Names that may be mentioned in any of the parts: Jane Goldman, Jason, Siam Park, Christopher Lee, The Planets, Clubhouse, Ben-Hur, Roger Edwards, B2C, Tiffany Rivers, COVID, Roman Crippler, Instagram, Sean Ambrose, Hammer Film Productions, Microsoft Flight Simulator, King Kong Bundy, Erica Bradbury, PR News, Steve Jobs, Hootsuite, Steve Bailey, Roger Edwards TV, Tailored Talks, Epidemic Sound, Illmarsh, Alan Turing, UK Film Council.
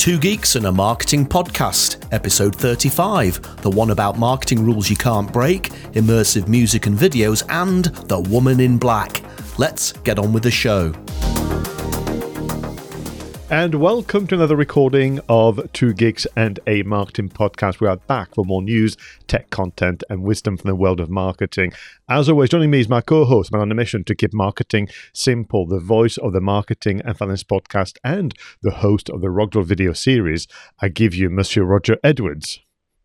Two Geeks and a Marketing Podcast, episode 35, the one about marketing rules you can't break, immersive music and videos, and The Woman in Black. Let's get on with the show. And welcome to another recording of Two Geeks and a Marketing Podcast. We are back for more news, tech content, and wisdom from the world of marketing. As always, joining me is my co-host, man on a mission to keep marketing simple, the voice of the Marketing and Finance Podcast, and the host of the Rogdale video series, I Give You, Monsieur Roger Edwards.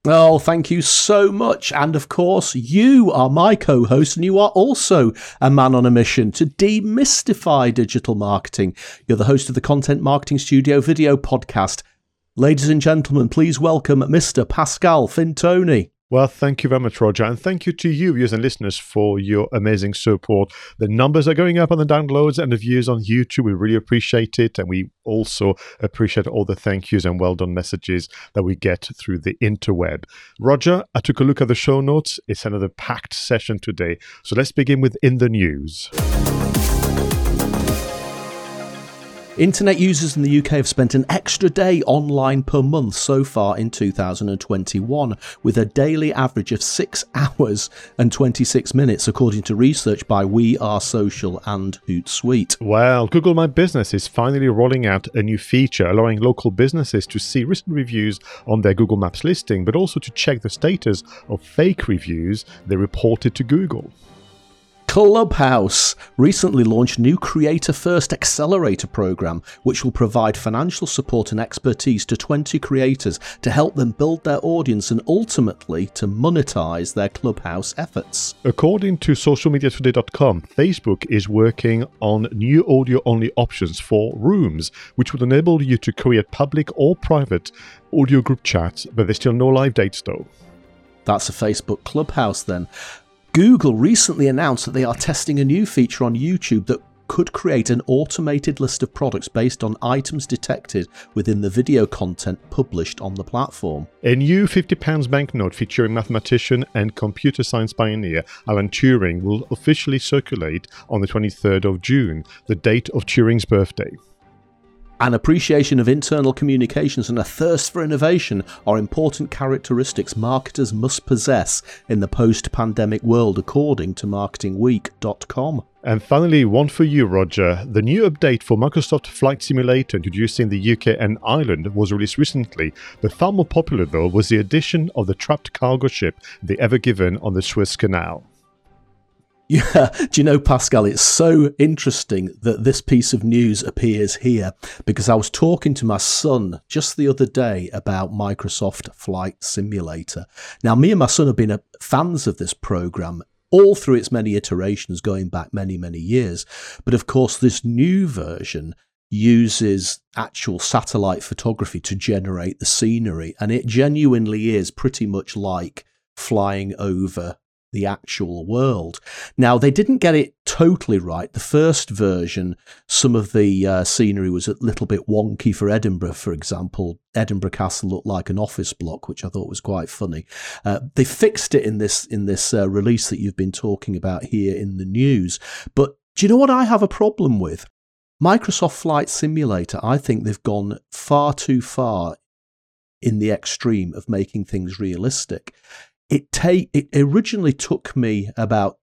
Oh, thank you so much. And of course, you are my co-host and you are also a man on a mission to demystify digital marketing. You're the host of the Content Marketing Studio video podcast. Ladies and gentlemen, please welcome Mr. Pascal Fintoni. Well, thank you very much, Roger. And thank you to you, viewers and listeners, for your amazing support. The numbers are going up on the downloads and the views on YouTube. We really appreciate it. And we also appreciate all the thank yous and well done messages that we get through the interweb. Roger, I took a look at the show notes. It's another packed session today. So let's begin with In the News. Internet users in the UK have spent an extra day online per month so far in 2021, with a daily average of 6 hours and 26 minutes, according to research by We Are Social and Hootsuite. Well, Google My Business is finally rolling out a new feature allowing local businesses to see recent reviews on their Google Maps listing, but also to check the status of fake reviews they reported to Google. Clubhouse recently launched a new Creator First Accelerator program, which will provide financial support and expertise to 20 creators to help them build their audience and ultimately to monetize their Clubhouse efforts. According to socialmediatoday.com, Facebook is working on new audio-only options for rooms, which would enable you to create public or private audio group chats, but there's still no live dates though. That's a Facebook Clubhouse then. Google recently announced that they are testing a new feature on YouTube that could create an automated list of products based on items detected within the video content published on the platform. A new £50 banknote featuring mathematician and computer science pioneer Alan Turing will officially circulate on the 23rd of June, the date of Turing's birthday. An appreciation of internal communications and a thirst for innovation are important characteristics marketers must possess in the post-pandemic world, according to marketingweek.com. And finally, one for you, Roger. The new update for Microsoft Flight Simulator, introduced in the UK and Ireland, was released recently. But far more popular, though, was the addition of the trapped cargo ship, the Ever Given, on the Suez Canal. Yeah, do you know, Pascal, it's so interesting that this piece of news appears here because I was talking to my son just the other day about Microsoft Flight Simulator. Now, me and my son have been fans of this program all through its many iterations going back many, many years. But of course, this new version uses actual satellite photography to generate the scenery, and it genuinely is pretty much like flying over the actual world. Now, they didn't get it totally right. The first version, some of the scenery was a little bit wonky for Edinburgh, for example. Edinburgh Castle looked like an office block, which I thought was quite funny. They fixed it in this release that you've been talking about here in the news. But do you know what I have a problem with? Microsoft Flight Simulator, I think they've gone far too far in the extreme of making things realistic. It originally took me about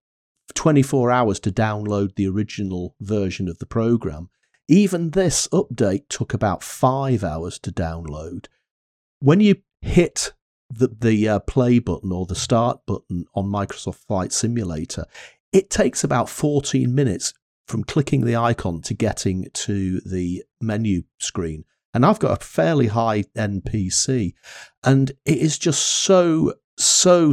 24 hours to download the original version of the program. Even this update took about 5 hours to download. When you hit the play button or the start button on Microsoft Flight Simulator, it takes about 14 minutes from clicking the icon to getting to the menu screen. And I've got a fairly high-end PC, and it is just so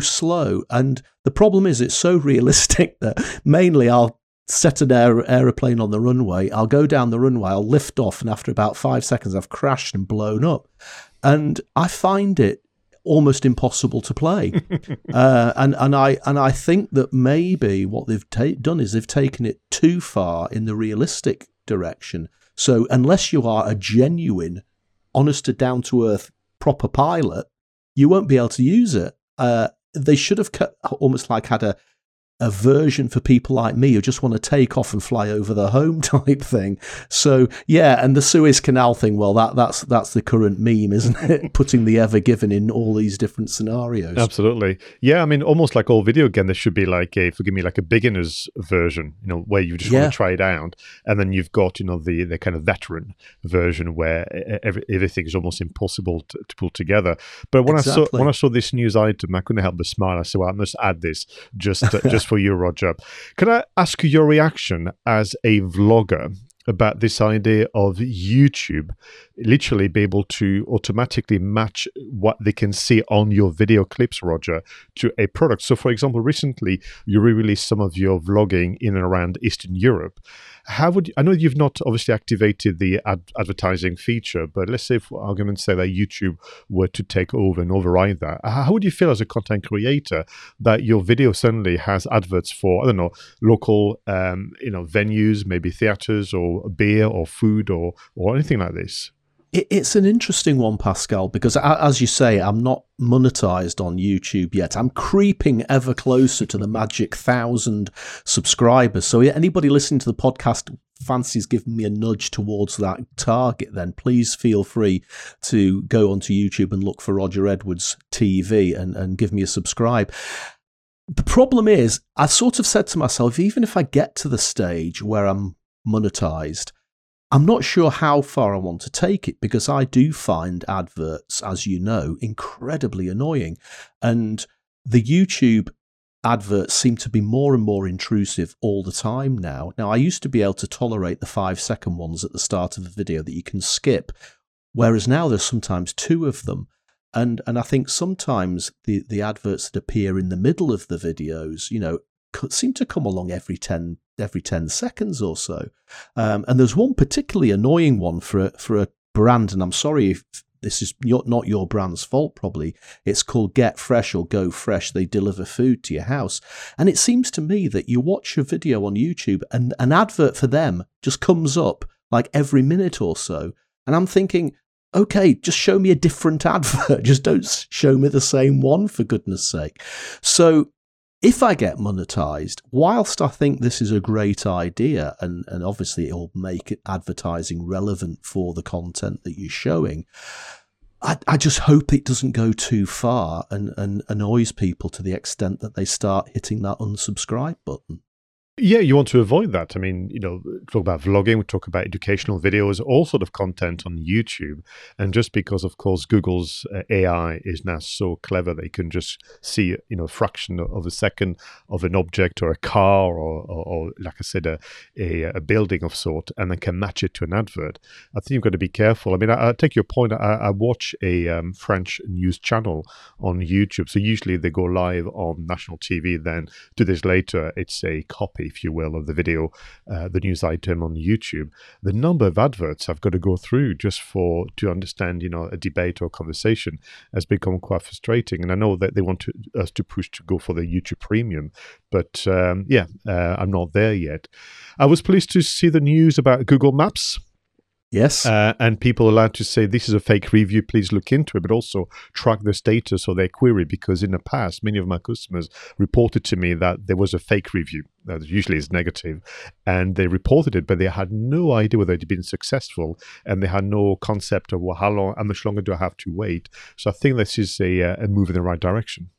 slow, and the problem is it's so realistic that mainly I'll set an aeroplane on the runway, I'll go down the runway, I'll lift off, and after about 5 seconds I've crashed and blown up, and I find it almost impossible to play. and I think that maybe what they've done is they've taken it too far in the realistic direction. So unless you are a genuine, honest to down to earth proper pilot, you won't be able to use it. They should have almost like had a aversion for people like me who just want to take off and fly over their home type thing. So yeah, and the Suez Canal thing, well, that's the current meme, isn't it? Putting the Ever Given in all these different scenarios. Absolutely. Yeah, I mean, almost like all video game, there should be like a, forgive me, like a beginner's version, you know, where you just want to try it out. And then you've got, you know, the kind of veteran version where everything is almost impossible to pull together. But when I saw this news item, I couldn't help but smile. I said, well, I must add this just for you, Roger. Can I ask your reaction as a vlogger about this idea of YouTube literally be able to automatically match what they can see on your video clips, Roger, to a product? So, for example, recently you re-released some of your vlogging in and around Eastern Europe. How would you, I know you've not obviously activated the advertising feature, but let's say, for argument's sake, that YouTube were to take over and override that. How would you feel as a content creator that your video suddenly has adverts for, I don't know, local venues, maybe theaters or beer or food or anything like this? It's an interesting one, Pascal, because as you say, I'm not monetized on YouTube yet. I'm creeping ever closer to the magic 1,000 subscribers. So anybody listening to the podcast fancies giving me a nudge towards that target, then please feel free to go onto YouTube and look for Roger Edwards TV and give me a subscribe. The problem is, I've sort of said to myself, even if I get to the stage where I'm monetized, I'm not sure how far I want to take it, because I do find adverts, as you know, incredibly annoying. And the YouTube adverts seem to be more and more intrusive all the time now. Now, I used to be able to tolerate the 5-second ones at the start of a video that you can skip, whereas now there's sometimes two of them. And I think sometimes the adverts that appear in the middle of the videos, you know, seem to come along every 10 seconds or so. And there's one particularly annoying one for a brand, and I'm sorry if this is not your brand's fault probably. It's called Get Fresh or Go Fresh. They deliver food to your house. And it seems to me that you watch a video on YouTube and an advert for them just comes up like every minute or so. And I'm thinking, okay, just show me a different advert. Just don't show me the same one, for goodness sake. So if I get monetized, whilst I think this is a great idea, and obviously it will make advertising relevant for the content that you're showing, I just hope it doesn't go too far and annoys people to the extent that they start hitting that unsubscribe button. Yeah, you want to avoid that. I mean, you know, talk about vlogging, we talk about educational videos, all sort of content on YouTube. And just because, of course, Google's AI is now so clever, they can just see, you know, a fraction of a second of an object or a car or like I said, a building of sort, and then can match it to an advert. I think you've got to be careful. I mean, I take your point. I watch a French news channel on YouTube. So usually they go live on national TV. Then 2 days later, it's a copy, if you will, of the video, the news item on YouTube. The number of adverts I've got to go through just to understand, you know, a debate or conversation has become quite frustrating. And I know that they want us to push to go for the YouTube Premium, but I'm not there yet. I was pleased to see the news about Google Maps. Yes. And people allowed to say, this is a fake review, please look into it, but also track the status of their query, because in the past, many of my customers reported to me that there was a fake review. That usually is negative, and they reported it, but they had no idea whether it had been successful, and they had no concept of, well, how much longer do I have to wait? So I think this is a move in the right direction.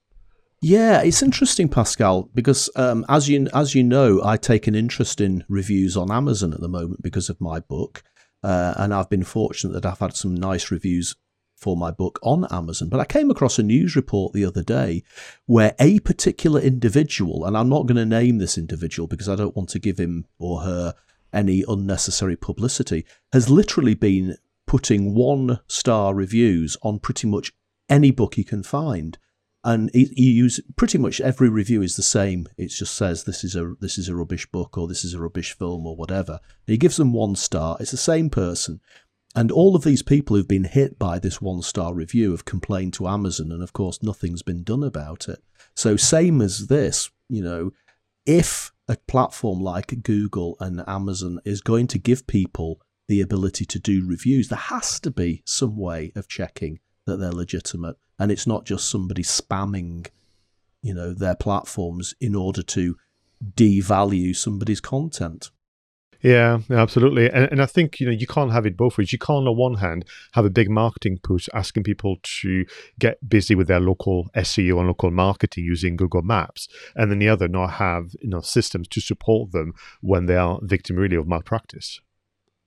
Yeah, it's interesting, Pascal, because as you know, I take an interest in reviews on Amazon at the moment because of my book. And I've been fortunate that I've had some nice reviews for my book on Amazon. But I came across a news report the other day where a particular individual, and I'm not going to name this individual because I don't want to give him or her any unnecessary publicity, has literally been putting 1-star reviews on pretty much any book he can find. And pretty much every review is the same. It just says this is a rubbish book, or this is a rubbish film, or whatever. And he gives them 1 star. It's the same person. And all of these people who've been hit by this 1-star review have complained to Amazon, and of course nothing's been done about it. So same as this, you know, if a platform like Google and Amazon is going to give people the ability to do reviews, there has to be some way of checking that they're legitimate. And it's not just somebody spamming, you know, their platforms in order to devalue somebody's content. Yeah, absolutely. And I think, you know, you can't have it both ways. You can't, on the one hand, have a big marketing push asking people to get busy with their local SEO and local marketing using Google Maps, and then the other not have, you know, systems to support them when they are victim really of malpractice.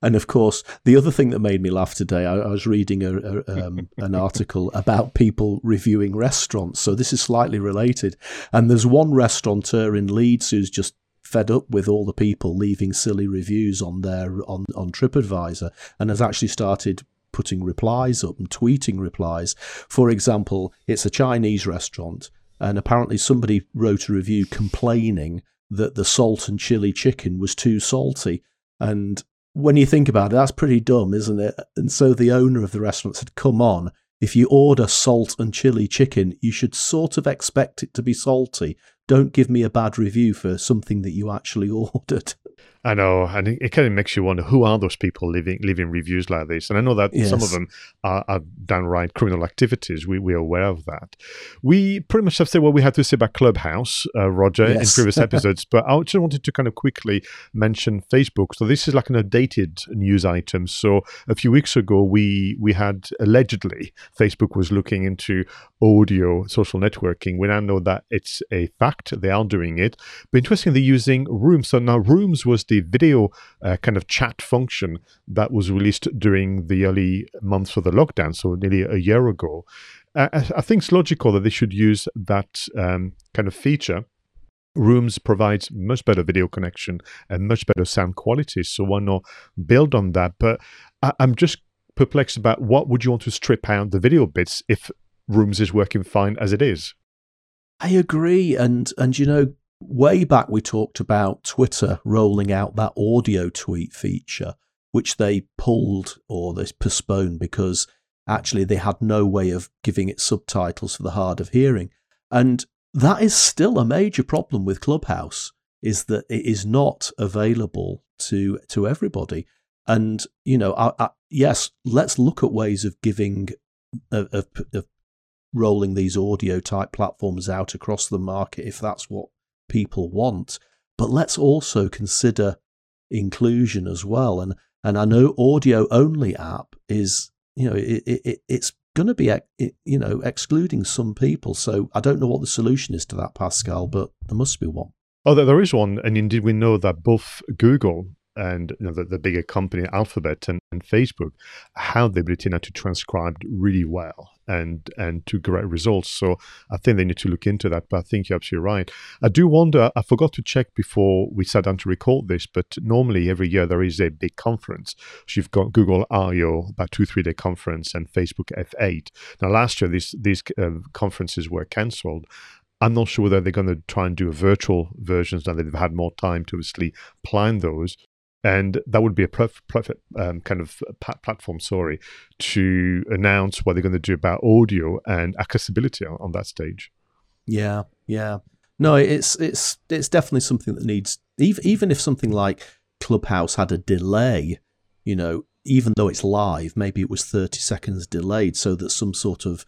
And of course, the other thing that made me laugh today, I was reading an article about people reviewing restaurants. So this is slightly related. And there's one restaurateur in Leeds who's just fed up with all the people leaving silly reviews on their on TripAdvisor, and has actually started putting replies up and tweeting replies. For example, it's a Chinese restaurant, and apparently somebody wrote a review complaining that the salt and chili chicken was too salty. And when you think about it, that's pretty dumb, isn't it? And so the owner of the restaurant said, come on, if you order salt and chili chicken, you should sort of expect it to be salty. Don't give me a bad review for something that you actually ordered. I know, and it kind of makes you wonder, who are those people leaving reviews like this? And I know that some of them are downright criminal activities. We are aware of that. We pretty much have said what we had to say about Clubhouse, Roger, in previous episodes, but I just wanted to kind of quickly mention Facebook. So this is like an updated news item. So a few weeks ago, we had allegedly Facebook was looking into audio social networking. We now know that it's a fact. They are doing it. But interestingly, they're using Rooms. So now Rooms was the video kind of chat function that was released during the early months of the lockdown, so nearly a year ago. I think it's logical that they should use that kind of feature. Rooms provides much better video connection and much better sound quality, so why not build on that? But I'm just perplexed about what would you want to strip out the video bits if Rooms is working fine as it is. I agree, and you know, way back, we talked about Twitter rolling out that audio tweet feature, which they pulled or they postponed because actually they had no way of giving it subtitles for the hard of hearing. And that is still a major problem with Clubhouse, is that it is not available to everybody. And, you know, yes, let's look at ways of giving, of rolling these audio type platforms out across the market if that's what people want, but let's also consider inclusion as well. And I know audio only app is, you know, it's going to be, you know, excluding some people. So I don't know what the solution is to that, Pascal, but there must be one. Oh, there is one. And indeed, we know that both Google and, you know, the bigger company, Alphabet and Facebook, have the ability now to transcribe really well and to great results. So I think they need to look into that, but I think you're absolutely right. I do wonder, I forgot to check before we sat down to record this, but normally every year there is a big conference. So you've got Google I/O, about 2-3 day conference, and Facebook F8. Now last year these conferences were cancelled. I'm not sure whether they're going to try and do virtual versions now that they've had more time to obviously plan those. And that would be a perfect kind of platform, to announce what they're going to do about audio and accessibility on that stage. Yeah, yeah. No, it's definitely something that needs, even if something like Clubhouse had a delay, you know, even though it's live, maybe it was 30 seconds delayed, so that some sort of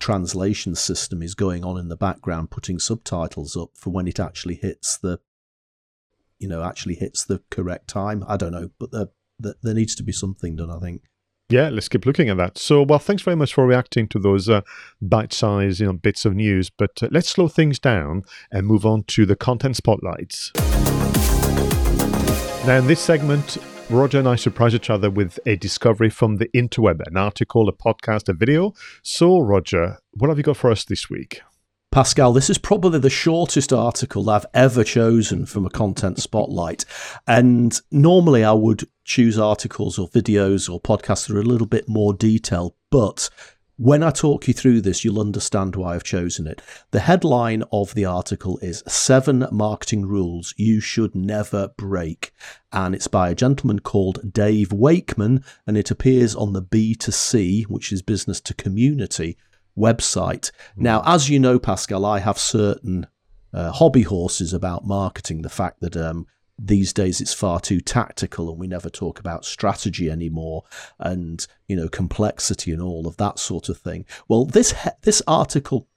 translation system is going on in the background, putting subtitles up for when it actually hits the, you know, actually hits the correct time. I don't know, but there needs to be something done, I think. Yeah, let's keep looking at that. So, well, thanks very much for reacting to those bite-sized, you know, bits of news. But let's slow things down and move on to the content spotlights. Now, in this segment, Roger and I surprise each other with a discovery from the interweb, an article, a podcast, a video. So, Roger, what have you got for us this week? Pascal, this is probably the shortest article I've ever chosen from a content spotlight. And normally I would choose articles or videos or podcasts that are a little bit more detailed. But when I talk you through this, you'll understand why I've chosen it. The headline of the article is 7 Marketing Rules You Should Never Break. And it's by a gentleman called Dave Wakeman. And it appears on the B2C, which is business to community, website. Now, as you know, Pascal, I have certain hobby horses about marketing. The fact that these days it's far too tactical and we never talk about strategy anymore, and, you know, complexity and all of that sort of thing. Well, this article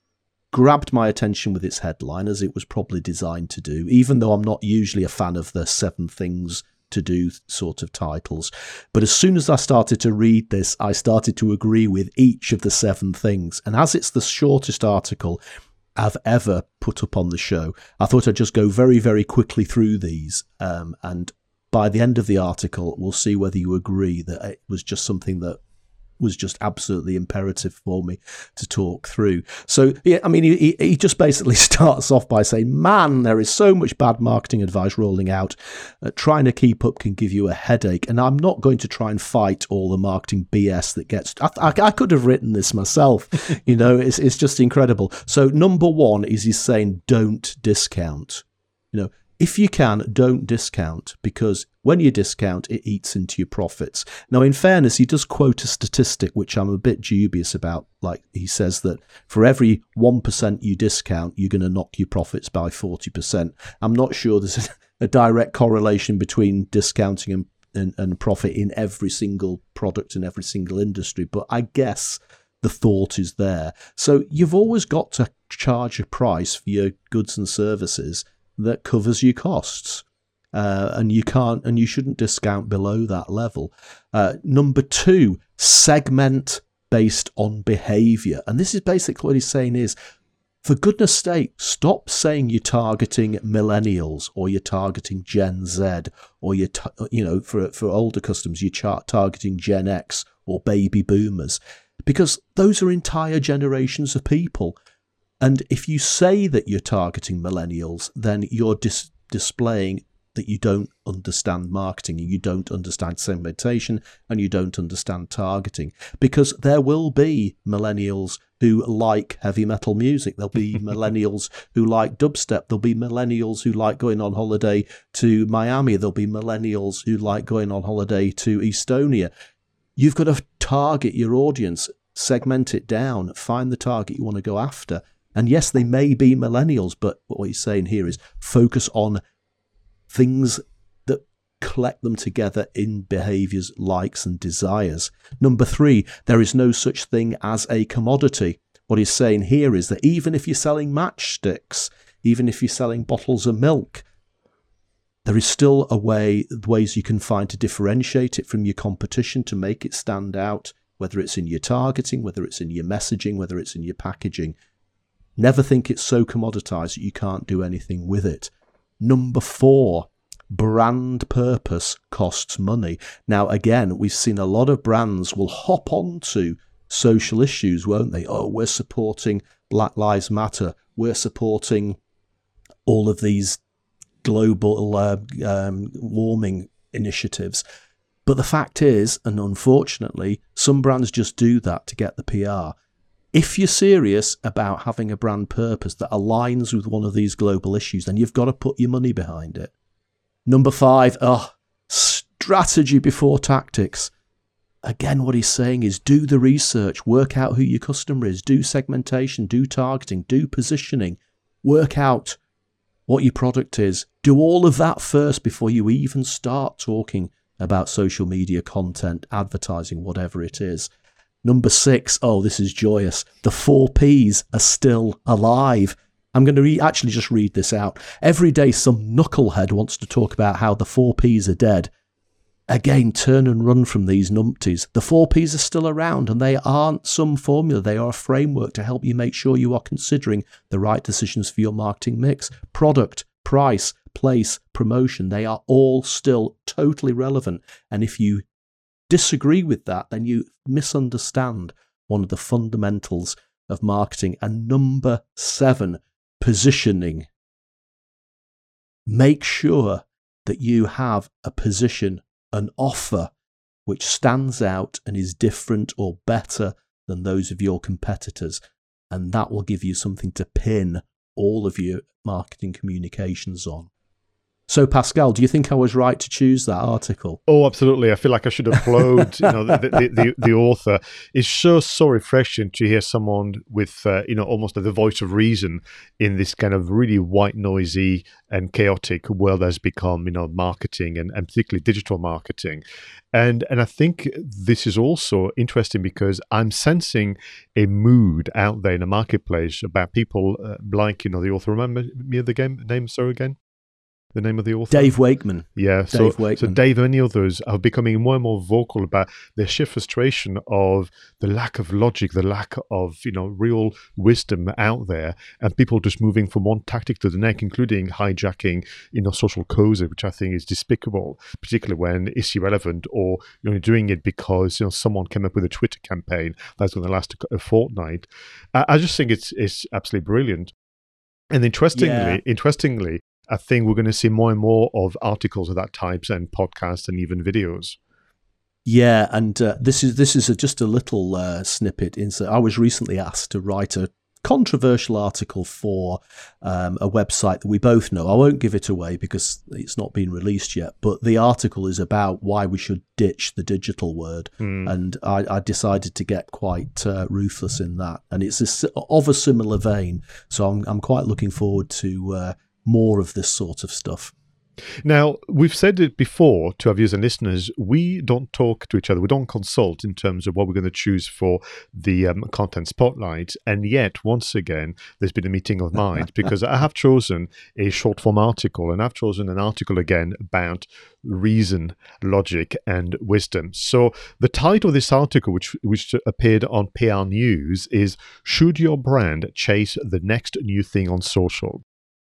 grabbed my attention with its headline, as it was probably designed to do, even though I'm not usually a fan of the 7 things to do sort of titles. But as soon as I started to read this, I started to agree with each of the 7 things. And as it's the shortest article I've ever put up on the show, I thought I'd just go very, very quickly through these. And by the end of the article, we'll see whether you agree that it was just something that was just absolutely imperative for me to talk through. So, yeah, I mean, he just basically starts off by saying, man, there is so much bad marketing advice rolling out. Trying to keep up can give you a headache. And I'm not going to try and fight all the marketing BS that gets... I could have written this myself. You know, it's just incredible. So number 1 is he's saying, don't discount. You know, if you can, don't discount, because when you discount, it eats into your profits. Now, in fairness, he does quote a statistic, which I'm a bit dubious about. Like, he says that for every 1% you discount, you're going to knock your profits by 40%. I'm not sure there's a direct correlation between discounting and profit in every single product and every single industry, but I guess the thought is there. So you've always got to charge a price for your goods and services that covers your costs, and you can't and you shouldn't discount below that level. Number 2, segment based on behavior. And this is basically what he's saying is, for goodness sake, stop saying you're targeting millennials or you're targeting Gen Z, or you're for older customers you're targeting Gen X or baby boomers, because those are entire generations of people. And if you say that you're targeting millennials, then you're displaying that you don't understand marketing, and you don't understand segmentation, and you don't understand targeting, because there will be millennials who like heavy metal music. There'll be millennials who like dubstep. There'll be millennials who like going on holiday to Miami. There'll be millennials who like going on holiday to Estonia. You've got to target your audience, segment it down, find the target you want to go after. And yes, they may be millennials, but what he's saying here is focus on things that collect them together in behaviours, likes and desires. Number 3, there is no such thing as a commodity. What he's saying here is that even if you're selling matchsticks, even if you're selling bottles of milk, there is still ways you can find to differentiate it from your competition, to make it stand out, whether it's in your targeting, whether it's in your messaging, whether it's in your packaging. Never think it's so commoditized that you can't do anything with it. Number 4, brand purpose costs money. Now, again, we've seen a lot of brands will hop onto social issues, won't they? Oh, we're supporting Black Lives Matter. We're supporting all of these global warming initiatives. But the fact is, and unfortunately, some brands just do that to get the PR. If you're serious about having a brand purpose that aligns with one of these global issues, then you've got to put your money behind it. Number 5, strategy before tactics. Again, what he's saying is do the research, work out who your customer is, do segmentation, do targeting, do positioning, work out what your product is. Do all of that first before you even start talking about social media content, advertising, whatever it is. Number 6, oh, this is joyous. The 4 Ps are still alive. I'm going to actually just read this out. Every day some knucklehead wants to talk about how the 4 Ps are dead. Again, turn and run from these numpties. The 4 Ps are still around, and they aren't some formula. They are a framework to help you make sure you are considering the right decisions for your marketing mix. Product, price, place, promotion, they are all still totally relevant. And if you disagree with that, then you misunderstand one of the fundamentals of marketing. And number 7, positioning. Make sure that you have a position, an offer, which stands out and is different or better than those of your competitors. And that will give you something to pin all of your marketing communications on. So, Pascal, do you think I was right to choose that article? Oh, absolutely. I feel like I should applaud. You know, the author is so refreshing to hear someone with, almost the voice of reason in this kind of really white noisy and chaotic world that has become, marketing and particularly digital marketing. And I think this is also interesting because I'm sensing a mood out there in the marketplace about people like, the author. Remember me of the name, sorry, again? The name of the author? Dave Wakeman. Yeah. So Dave and the others are becoming more and more vocal about their sheer frustration of the lack of logic, the lack of, real wisdom out there, and people just moving from one tactic to the next, including hijacking, social causes, which I think is despicable, particularly when it's irrelevant or you're doing it because, someone came up with a Twitter campaign that's going to last a fortnight. I just think it's absolutely brilliant. And interestingly, I think we're going to see more and more of articles of that type and podcasts and even videos. Yeah, and this is just a little snippet. I was recently asked to write a controversial article for a website that we both know. I won't give it away because it's not been released yet, but the article is about why we should ditch the digital word. And I decided to get quite ruthless in that. And it's of a similar vein. So I'm quite looking forward to more of this sort of stuff. Now, we've said it before to our viewers and listeners, we don't talk to each other, we don't consult in terms of what we're going to choose for the content spotlight. And yet, once again, there's been a meeting of minds because I have chosen a short form article, and I've chosen an article again about reason, logic, and wisdom. So the title of this article, which appeared on PR News, is Should Your Brand Chase the Next New Thing on Social?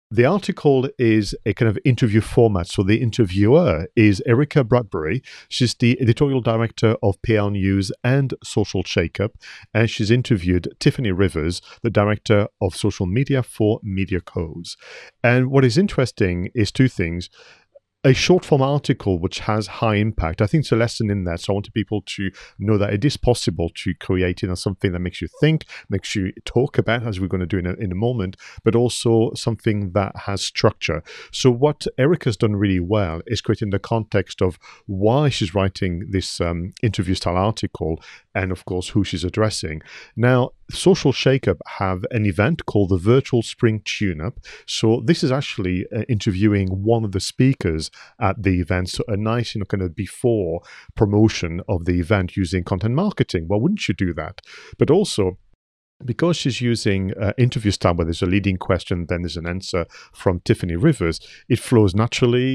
The article is a kind of interview format. So the interviewer is Erica Bradbury. She's the editorial director of PR News and Social Shakeup. And she's interviewed Tiffany Rivers, the director of social media for MediaCos. And what is interesting is two things. A short-form article which has high impact. I think it's a lesson in that. So I wanted people to know that it is possible to create something that makes you think, makes you talk about, as we're going to do in a moment, but also something that has structure. So what Erica's done really well is creating the context of why she's writing this interview-style article and, of course, who she's addressing. Now, Social Shakeup have an event called the Virtual Spring Tune-Up. So this is actually interviewing one of the speakers at the event. So a nice kind of before promotion of the event using content marketing. Well, wouldn't you do that? But also, because she's using interview style where there's a leading question, then there's an answer from Tiffany Rivers, it flows naturally.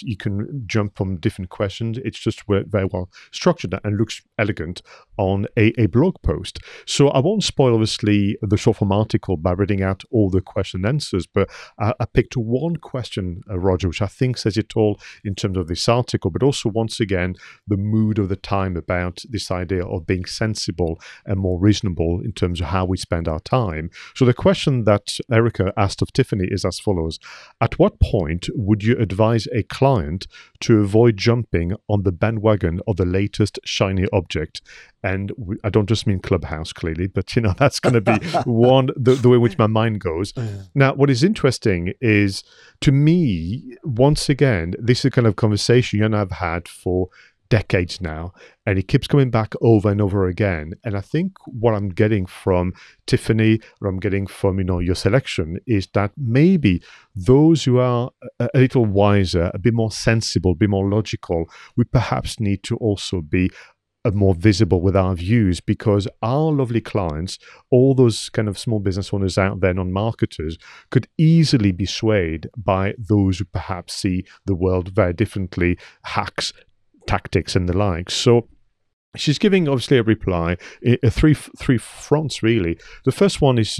You can jump from different questions. It's just very well structured and looks elegant on a blog post. So I won't spoil, obviously, the short form article by reading out all the question and answers, but I picked one question, Roger, which I think says it all in terms of this article, but also, once again, the mood of the time about this idea of being sensible and more reasonable in terms of how we spend our time. So the question that Erica asked of Tiffany is as follows. At what point would you advise a client to avoid jumping on the bandwagon of the latest shiny object? And I don't just mean Clubhouse, clearly, but, that's going to be the way in which my mind goes. Now, what is interesting is, to me, once again, this is the kind of conversation you and I have had for decades now, and it keeps coming back over and over again. And I think what I'm getting from Tiffany, or I'm getting from your selection, is that maybe those who are a little wiser, a bit more sensible, a bit more logical, we perhaps need to also be more visible with our views, because our lovely clients, all those kind of small business owners out there, non-marketers, could easily be swayed by those who perhaps see the world very differently, hacks, tactics and the like. So she's giving, obviously, a reply, three fronts, really. The first one is,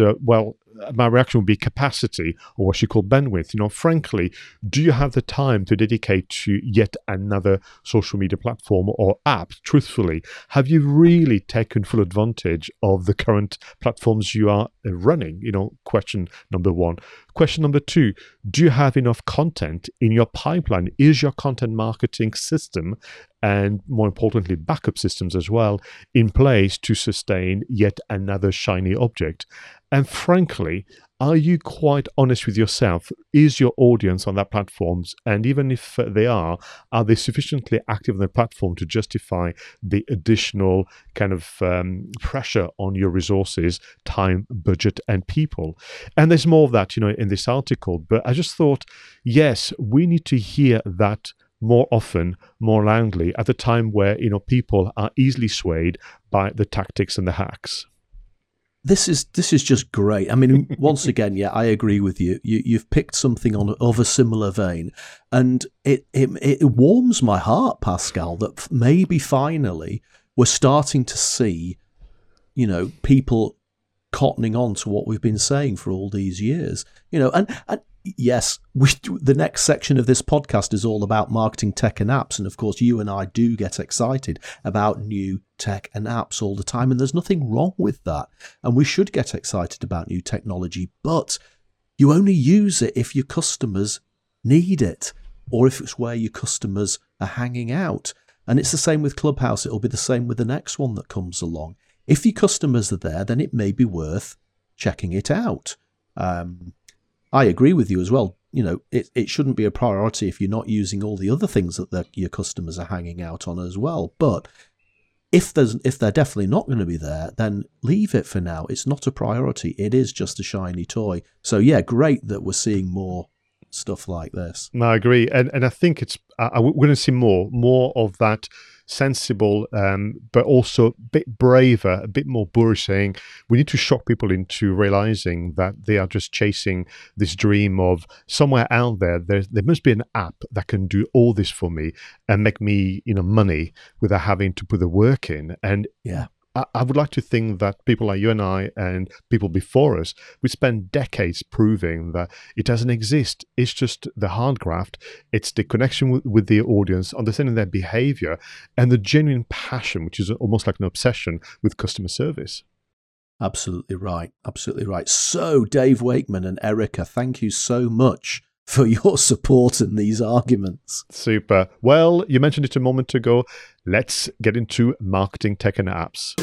my reaction would be capacity, or what she called bandwidth. Frankly, do you have the time to dedicate to yet another social media platform or app? Truthfully, have you really taken full advantage of the current platforms you are running? Question number one. Question number two, do you have enough content in your pipeline? Is your content marketing system, and more importantly, backup systems as well, in place to sustain yet another shiny object? And frankly, Are you quite honest with yourself? Is your audience on that platforms? And even if they are they sufficiently active on the platform to justify the additional kind of pressure on your resources, time, budget, and people? And there's more of that, you know, in this article. But I just thought, yes, we need to hear that more often, more loudly, at the time where, you know, people are easily swayed by the tactics and the hacks. This is just great. I mean, once again, yeah, I agree with you. You've picked something on of a similar vein, and it warms my heart, Pascal, that maybe finally we're starting to see, you know, people cottoning on to what we've been saying for all these years. You know, and yes, the next section of this podcast is all about marketing, tech and apps. And of course, you and I do get excited about new tech and apps all the time. And there's nothing wrong with that. And we should get excited about new technology. But you only use it if your customers need it, or if it's where your customers are hanging out. And it's the same with Clubhouse. It'll be the same with the next one that comes along. If your customers are there, then it may be worth checking it out. I agree with you as well. You know, it shouldn't be a priority if you're not using all the other things that your customers are hanging out on as well. But if they're definitely not going to be there, then leave it for now. It's not a priority. It is just a shiny toy. So yeah, great that we're seeing more stuff like this. No, I agree, and I think we're going to see more of that. Sensible, but also a bit braver, a bit more bullish, saying we need to shock people into realizing that they are just chasing this dream of somewhere out there. There must be an app that can do all this for me and make me, you know, money without having to put the work in. And yeah, I would like to think that people like you and I and people before us, we spend decades proving that it doesn't exist. It's just the hard graft. It's the connection with the audience, understanding their behavior, and the genuine passion, which is almost like an obsession with customer service. Absolutely right. Absolutely right. So Dave Wakeman and Erica, thank you so much for your support in these arguments. Super. Well, you mentioned it a moment ago. Let's get into marketing, tech and apps.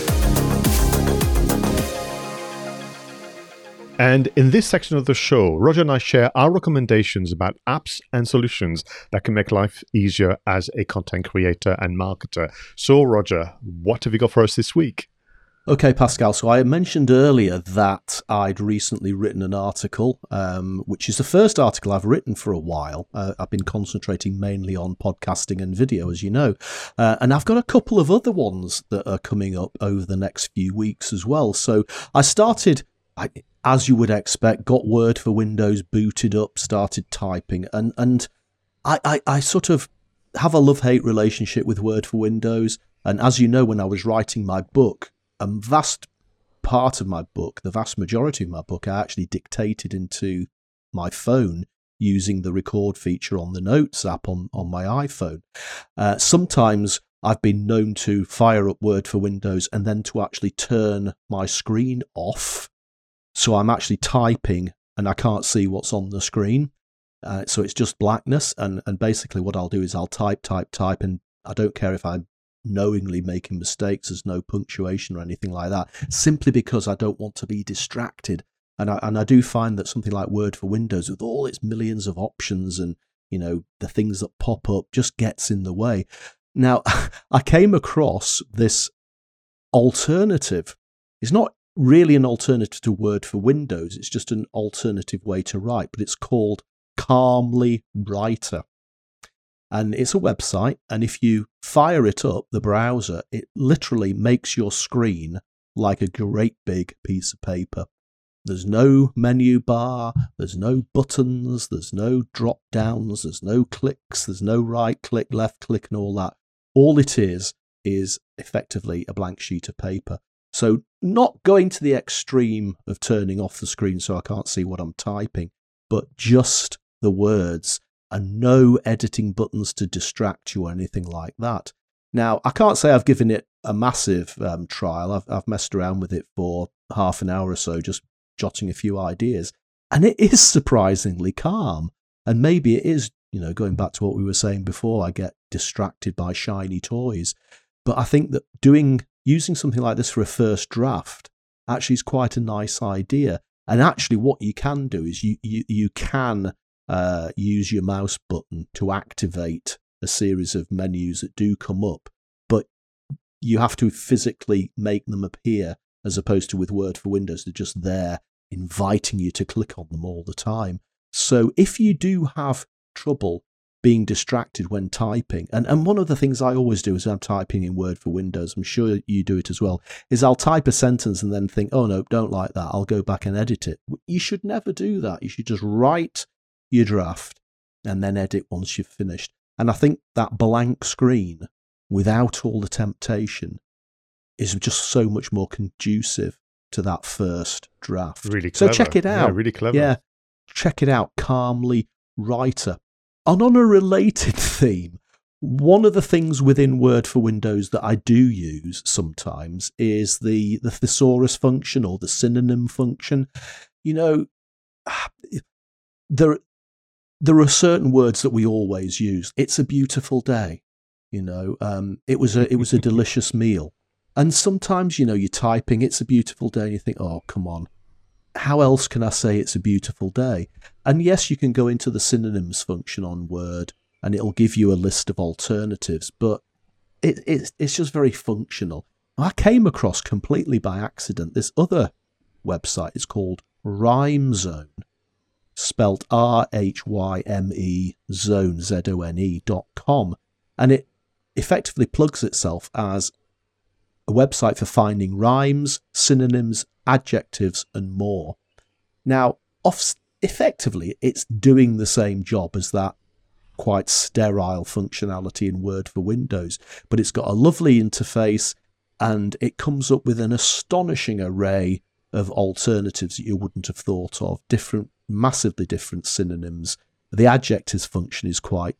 And in this section of the show, Roger and I share our recommendations about apps and solutions that can make life easier as a content creator and marketer. So, Roger, what have you got for us this week? Okay, Pascal, so I mentioned earlier that I'd recently written an article, which is the first article I've written for a while. I've been concentrating mainly on podcasting and video, as you know. And I've got a couple of other ones that are coming up over the next few weeks as well. So I started, as you would expect, got Word for Windows booted up, started typing. And I sort of have a love-hate relationship with Word for Windows. And as you know, when I was writing my book, a vast part of my book, the vast majority of my book, I actually dictated into my phone using the record feature on the Notes app on my iPhone. Sometimes I've been known to fire up Word for Windows and then to actually turn my screen off. So I'm actually typing and I can't see what's on the screen. So it's just blackness. And basically what I'll do is I'll type, and I don't care if I'm knowingly making mistakes. There's no punctuation or anything like that, simply because I don't want to be distracted. And I do find that something like Word for Windows, with all its millions of options and, you know, the things that pop up, just gets in the way. Now, I came across this alternative. It's not really an alternative to Word for Windows. It's just an alternative way to write, but it's called Calmly Writer. And it's a website, and if you fire it up, the browser, it literally makes your screen like a great big piece of paper. There's no menu bar, there's no buttons, there's no drop downs, there's no clicks, there's no right click, left click, and all that. All it is effectively a blank sheet of paper. So not going to the extreme of turning off the screen so I can't see what I'm typing, but just the words. And no editing buttons to distract you or anything like that. Now, I can't say I've given it a massive trial. I've messed around with it for half an hour or so, just jotting a few ideas. And it is surprisingly calm. And maybe it is, you know, going back to what we were saying before, I get distracted by shiny toys. But I think that using something like this for a first draft actually is quite a nice idea. And actually what you can do is you can use your mouse button to activate a series of menus that do come up, but you have to physically make them appear, as opposed to with Word for Windows, they're just there inviting you to click on them all the time. So if you do have trouble being distracted when typing, and one of the things I always do is I'm typing in Word for Windows, I'm sure you do it as well, is I'll type a sentence and then think, oh no, don't like that, I'll go back and edit it. You should never do that. You should just write your draft and then edit once you've finished. And I think that blank screen without all the temptation is just so much more conducive to that first draft. Really clever. So check it out. Yeah, really clever. Yeah, check it out. Calmly Writer. And on a related theme, one of the things within Word for Windows that I do use sometimes is the thesaurus function or the synonym function. You know, there are certain words that we always use. It's a beautiful day. You know, it was a delicious meal. And sometimes, you know, you're typing, it's a beautiful day, and you think, oh, come on, how else can I say it's a beautiful day? And yes, you can go into the synonyms function on Word, and it'll give you a list of alternatives, but it's just very functional. I came across completely by accident this other website. It's called Rhyme Zone, spelt RhymeZone.com, and it effectively plugs itself as a website for finding rhymes, synonyms, adjectives, and more. Now, effectively, it's doing the same job as that quite sterile functionality in Word for Windows, but it's got a lovely interface, and it comes up with an astonishing array of alternatives that you wouldn't have thought of, different, massively different synonyms. The adjectives function is quite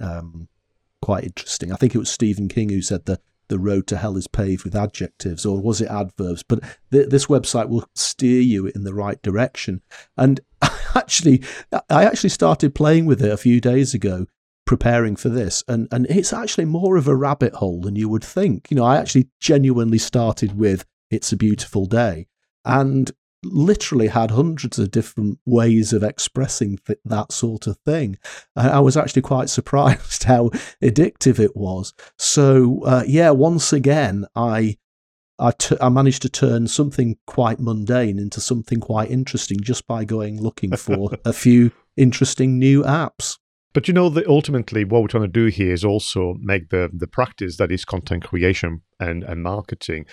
interesting. I think it was Stephen King who said that the road to hell is paved with adjectives, or was it adverbs? But this website will steer you in the right direction. And I actually started playing with it a few days ago, preparing for this. And it's actually more of a rabbit hole than you would think. You know, I actually genuinely started with "It's a beautiful day" and literally had hundreds of different ways of expressing that sort of thing. I was actually quite surprised how addictive it was. So once again, I managed to turn something quite mundane into something quite interesting just by going looking for a few interesting new apps. But you know, that ultimately what we're trying to do here is also make the practice that is content creation and marketing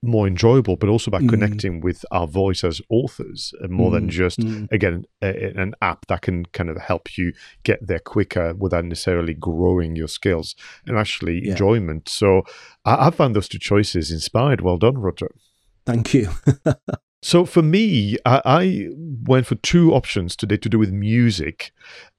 more enjoyable, but also by connecting with our voice as authors, more than just, again, an app that can kind of help you get there quicker without necessarily growing your skills and actually enjoyment. So I found those two choices inspired. Well done, Roger. Thank you. So for me, I went for two options today to do with music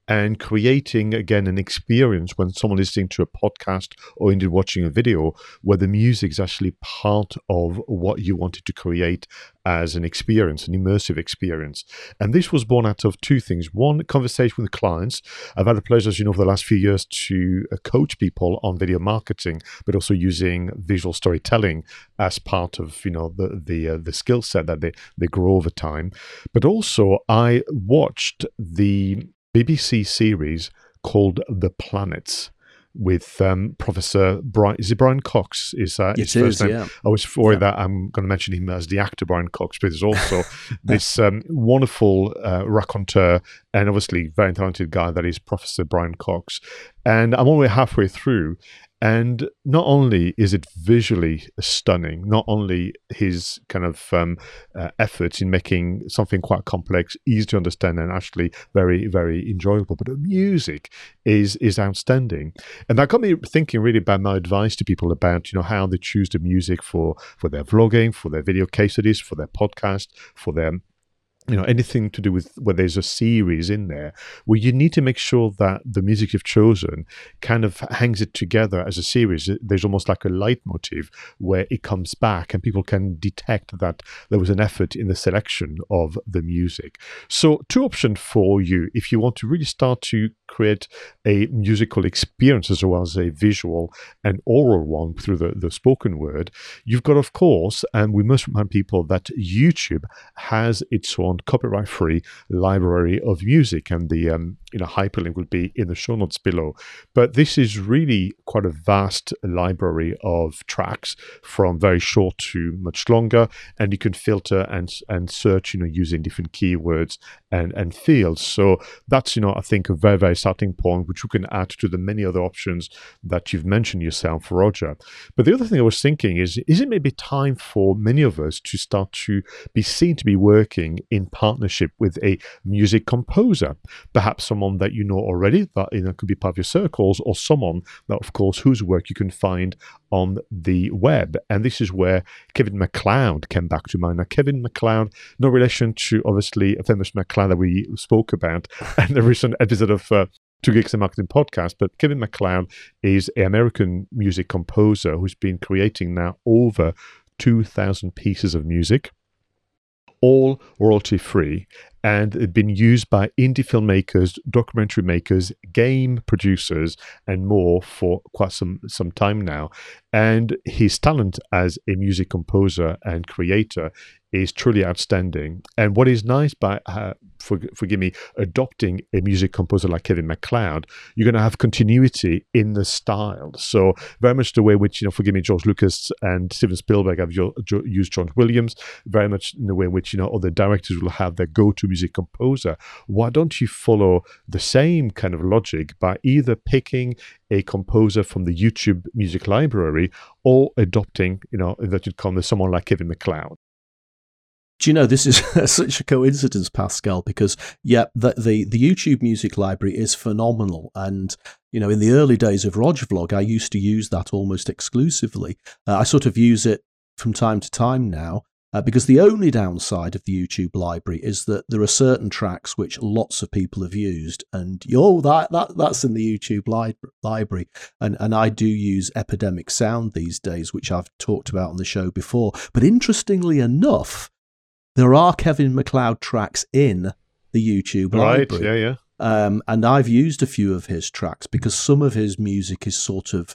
and creating, again, an experience when someone listening to a podcast or indeed watching a video where the music is actually part of what you wanted to create as an experience, an immersive experience. And this was born out of two things. One, conversation with clients. I've had the pleasure, as you know, for the last few years to coach people on video marketing, but also using visual storytelling as part of, you know, the skill set that they grow over time. But also I watched the BBC series called The Planets with Professor Brian. Is it Brian Cox? Is that his first name? Yeah. I was that I'm going to mention him as the actor Brian Cox, but there's also this wonderful raconteur and obviously very talented guy that is Professor Brian Cox. And I'm only halfway through. And not only is it visually stunning, not only his kind of efforts in making something quite complex, easy to understand, and actually very, very enjoyable, but the music is outstanding. And that got me thinking really about my advice to people about, you know, how they choose the music for their vlogging, for their video case studies, for their podcast, for their you know, anything to do with where there's a series in there, where you need to make sure that the music you've chosen kind of hangs it together as a series. There's almost like a leitmotif where it comes back and people can detect that there was an effort in the selection of the music. So two options for you if you want to really start to create a musical experience as well as a visual and oral one through the spoken word. You've got, of course, and we must remind people that YouTube has its own copyright-free library of music, and the hyperlink will be in the show notes below. But this is really quite a vast library of tracks, from very short to much longer, and you can filter and search, using different keywords and fields. So that's, I think, a very, very starting point, which you can add to the many other options that you've mentioned yourself, Roger. But the other thing I was thinking is it maybe time for many of us to start to be seen to be working in partnership with a music composer, perhaps someone that you know already, that could be part of your circles, or someone that, of course, whose work you can find on the web. And this is where Kevin MacLeod came back to mind. Now, Kevin MacLeod, no relation to, obviously, a famous MacLeod that we spoke about in the recent episode of Two Geeks and a Marketing Podcast, but Kevin MacLeod is an American music composer who's been creating now over 2,000 pieces of music, all royalty-free, and it's been used by indie filmmakers, documentary makers, game producers, and more for quite some time now. And his talent as a music composer and creator is truly outstanding. And what is nice by, forgive me, adopting a music composer like Kevin MacLeod, you're going to have continuity in the style. So very much the way which, forgive me, George Lucas and Steven Spielberg have used John Williams, very much in the way in which, other directors will have their go-to music composer. Why don't you follow the same kind of logic by either picking a composer from the YouTube music library or adopting, that you'd call someone like Kevin MacLeod? Do you know, this is such a coincidence, Pascal, because, the YouTube music library is phenomenal. And, in the early days of Rogvlog, I used to use that almost exclusively. I sort of use it from time to time now, because the only downside of the YouTube library is that there are certain tracks which lots of people have used. And, that's in the YouTube library. And I do use Epidemic Sound these days, which I've talked about on the show before. But interestingly enough, there are Kevin MacLeod tracks in the YouTube library. Right, yeah. And I've used a few of his tracks because some of his music is sort of,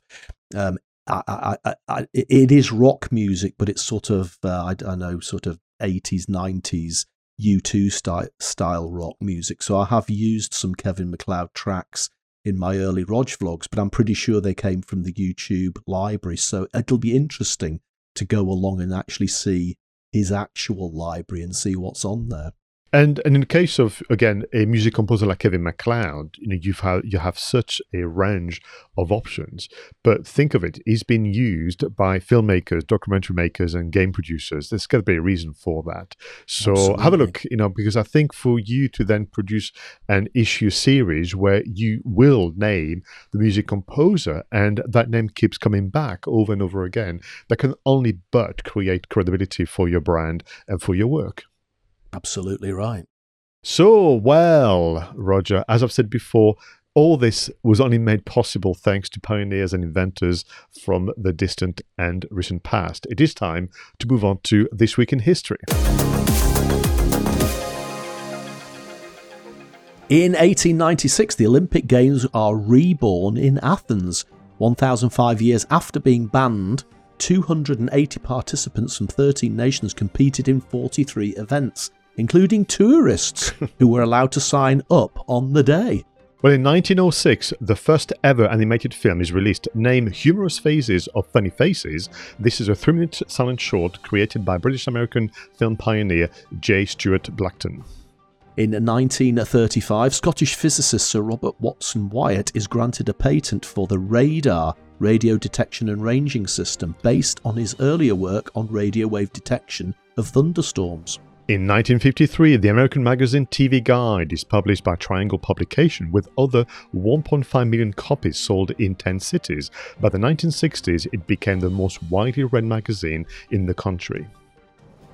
it is rock music, but it's sort of, sort of 80s, 90s U2 style rock music. So I have used some Kevin MacLeod tracks in my early Rog vlogs, but I'm pretty sure they came from the YouTube library. So it'll be interesting to go along and actually see his actual library and see what's on there. And in the case of, again, a music composer like Kevin MacLeod, you have such a range of options. But think of it, he's been used by filmmakers, documentary makers, and game producers. There's got to be a reason for that. So absolutely. Have a look, because I think for you to then produce an issue series where you will name the music composer, and that name keeps coming back over and over again, that can only but create credibility for your brand and for your work. Absolutely right. So, well, Roger, as I've said before, all this was only made possible thanks to pioneers and inventors from the distant and recent past. It is time to move on to This Week in History. In 1896, the Olympic Games are reborn in Athens. 1,005 years after being banned, 280 participants from 13 nations competed in 43 events, including tourists who were allowed to sign up on the day. Well, in 1906, the first ever animated film is released, named Humorous Phases of Funny Faces. This is a 3-minute silent short created by British-American film pioneer J. Stuart Blackton. In 1935, Scottish physicist Sir Robert Watson Wyatt is granted a patent for the radar, radio detection and ranging system, based on his earlier work on radio wave detection of thunderstorms. In 1953, the American magazine TV Guide is published by Triangle Publication, with other 1.5 million copies sold in 10 cities. By the 1960s, it became the most widely read magazine in the country.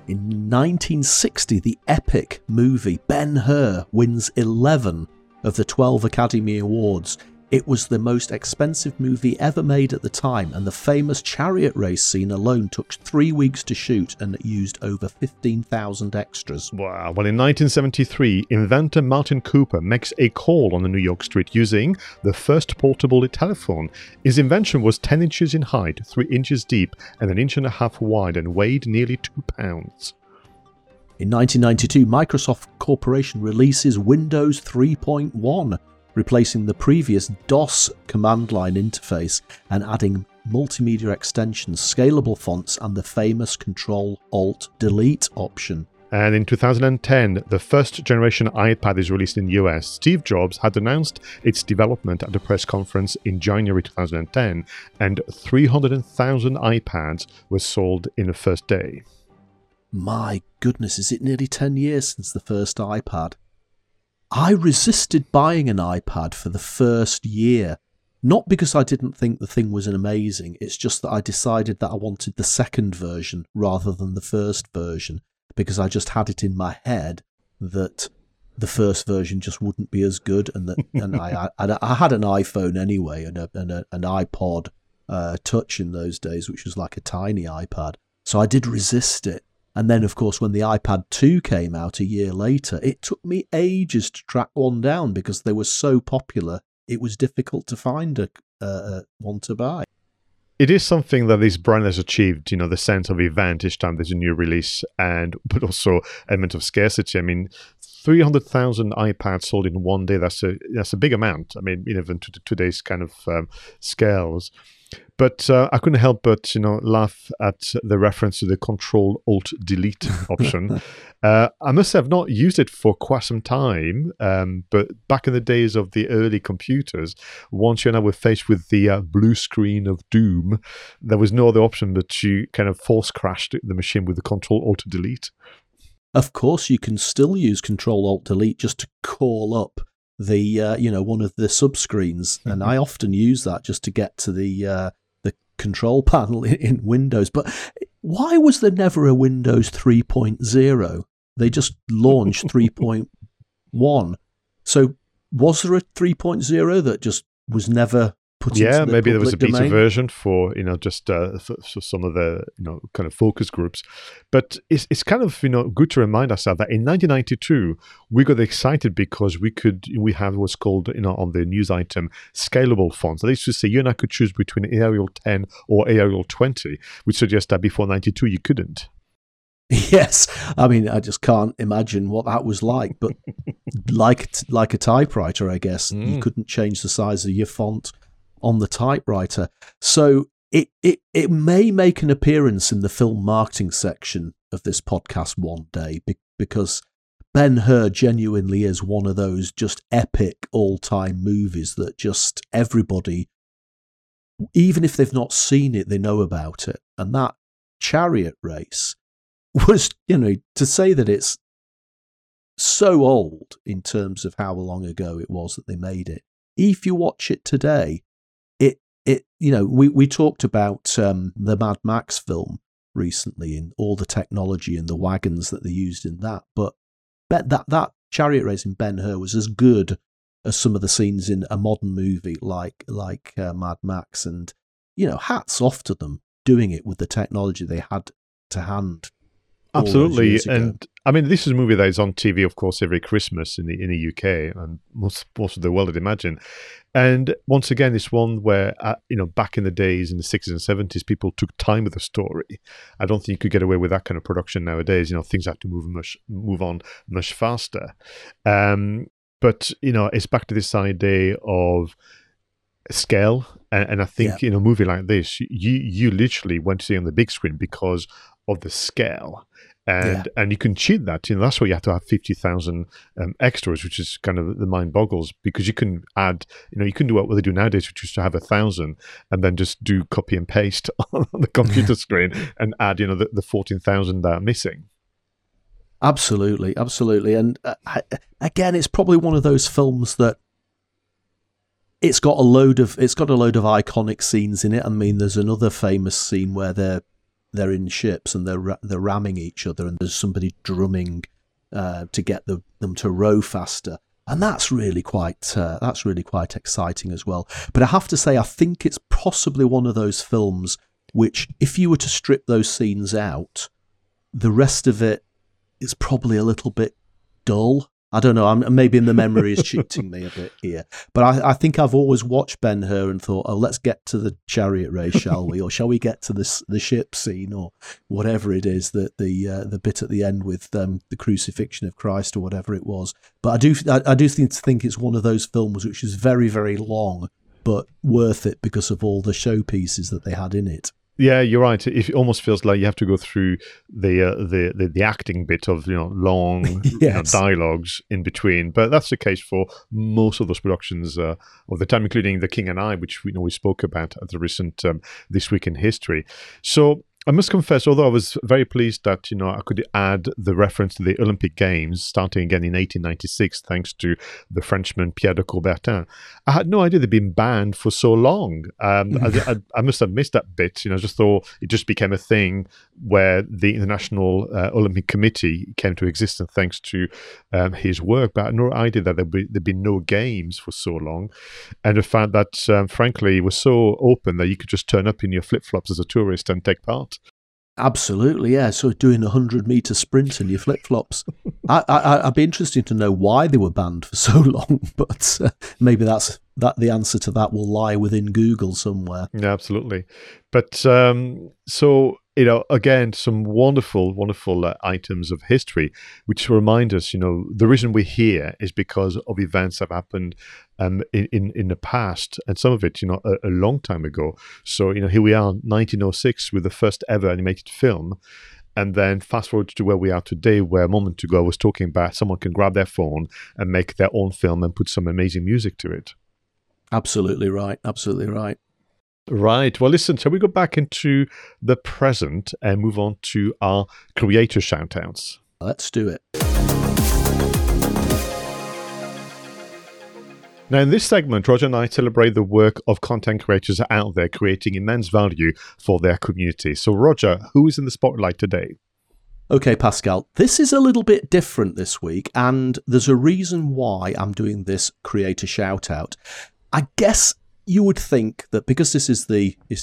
In 1960, the epic movie Ben-Hur wins 11 of the 12 Academy Awards. It was the most expensive movie ever made at the time, and the famous chariot race scene alone took 3 weeks to shoot and used over 15,000 extras. Wow. Well, in 1973, inventor Martin Cooper makes a call on the New York street using the first portable telephone. His invention was 10 inches in height, 3 inches deep, and 1.5 inches wide, and weighed nearly 2 pounds. In 1992, Microsoft Corporation releases Windows 3.1, replacing the previous DOS command line interface and adding multimedia extensions, scalable fonts, and the famous Control-Alt-Delete option. And in 2010, the first generation iPad is released in the US. Steve Jobs had announced its development at a press conference in January 2010, and 300,000 iPads were sold in the first day. My goodness, is it nearly 10 years since the first iPad? I resisted buying an iPad for the first year, not because I didn't think the thing was amazing, it's just that I decided that I wanted the second version rather than the first version, because I just had it in my head that the first version just wouldn't be as good, and that I had an iPhone anyway and an iPod Touch in those days, which was like a tiny iPad, so I did resist it. And then, of course, when the iPad 2 came out a year later, it took me ages to track one down because they were so popular, it was difficult to find one to buy. It is something that this brand has achieved, you know, the sense of event each time there's a new release, but also element of scarcity. I mean, 300,000 iPads sold in one day, that's a big amount. I mean, even to today's kind of scales. But I couldn't help but, laugh at the reference to the Control-Alt-Delete option. I must say I've not used it for quite some time, but back in the days of the early computers, once you and I were faced with the blue screen of doom, there was no other option but to kind of force crash the machine with the Control-Alt-Delete. Of course, you can still use Control-Alt-Delete just to call up the one of the subscreens, and I often use that just to get to the control panel in Windows. But why was there never a Windows 3.0? They just launched 3.1. So was there a 3.0 that just was never put into the public domain? Yeah, maybe there was a beta version for for some of the kind of focus groups. But it's kind of good to remind ourselves that in 1992 we got excited because we have what's called on the news item scalable fonts. That is to say, you and I could choose between Arial 10 or Arial 20, which suggests that before 92 you couldn't. Yes, I mean, I just can't imagine what that was like. But like a typewriter, I guess you couldn't change the size of your font on the typewriter. So it may make an appearance in the film marketing section of this podcast one day, because Ben-Hur genuinely is one of those just epic all-time movies that just everybody, even if they've not seen it, they know about it. And that chariot race was, to say that it's so old in terms of how long ago it was that they made it. If you watch it today, we talked about the Mad Max film recently and all the technology and the wagons that they used in that, but that chariot race in Ben-Hur was as good as some of the scenes in a modern movie like Mad Max, and hats off to them doing it with the technology they had to hand. Absolutely. And I mean, this is a movie that is on TV, of course, every Christmas in the UK and most of the world, I'd imagine. And once again, this one where, back in the days, in the 60s and 70s, people took time with the story. I don't think you could get away with that kind of production nowadays. Things have to move on much faster. But, it's back to this idea of scale. And I think, in a movie like this, you literally went to see it on the big screen because of the scale. And you can cheat that. That's why you have to have 50,000 extras, which is kind of the mind boggles, because you can add, you can do what they do nowadays, which is to have 1,000 and then just do copy and paste on the computer screen and add, the 14,000 that are missing. Absolutely, absolutely. And again, it's probably one of those films that it's got a load of iconic scenes in it. I mean, there's another famous scene where they're they're in ships and they're ramming each other, and there's somebody drumming to get them to row faster. And that's really quite exciting as well. But I have to say, I think it's possibly one of those films which, if you were to strip those scenes out, the rest of it is probably a little bit dull. I don't know. Maybe the memory is cheating me a bit here. But I think I've always watched Ben-Hur and thought, oh, let's get to the chariot race, shall we? Or shall we get to the ship scene, or whatever it is, that the bit at the end with the crucifixion of Christ, or whatever it was. But I do think it's one of those films which is very, very long, but worth it because of all the showpieces that they had in it. Yeah, you're right. It almost feels like you have to go through the acting bit of, you know, long yes. you know, dialogues in between. But that's the case for most of those productions of the time, including The King and I, which we spoke about at the recent This Week in History. So I must confess, although I was very pleased that, you know, I could add the reference to the Olympic Games starting again in 1896, thanks to the Frenchman Pierre de Coubertin, I had no idea they'd been banned for so long. I must have missed that bit. You know, I just thought it just became a thing where the International Olympic Committee came to existence thanks to his work. But I had no idea that there'd been no games for so long. And the fact that, frankly, it was so open that you could just turn up in your flip-flops as a tourist and take part. Absolutely, yeah. So doing a 100-meter sprint in your flip-flops. I'd be interested to know why they were banned for so long, but maybe that's the answer to that will lie within Google somewhere. Yeah, absolutely. But so, you know, again, some wonderful, wonderful items of history, which remind us, you know, the reason we're here is because of events that happened in the past, and some of it, you know, a long time ago. So, you know, here we are, 1906, with the first ever animated film. And then fast forward to where we are today, where a moment ago I was talking about someone can grab their phone and make their own film and put some amazing music to it. Absolutely right. Absolutely right. Right. Well, listen, shall we go back into the present and move on to our creator shout-outs? Let's do it. Now, in this segment, Roger and I celebrate the work of content creators out there creating immense value for their community. So, Roger, who is in the spotlight today? Okay, Pascal, this is a little bit different this week, and there's a reason why I'm doing this creator shout-out. I guess you would think that because this is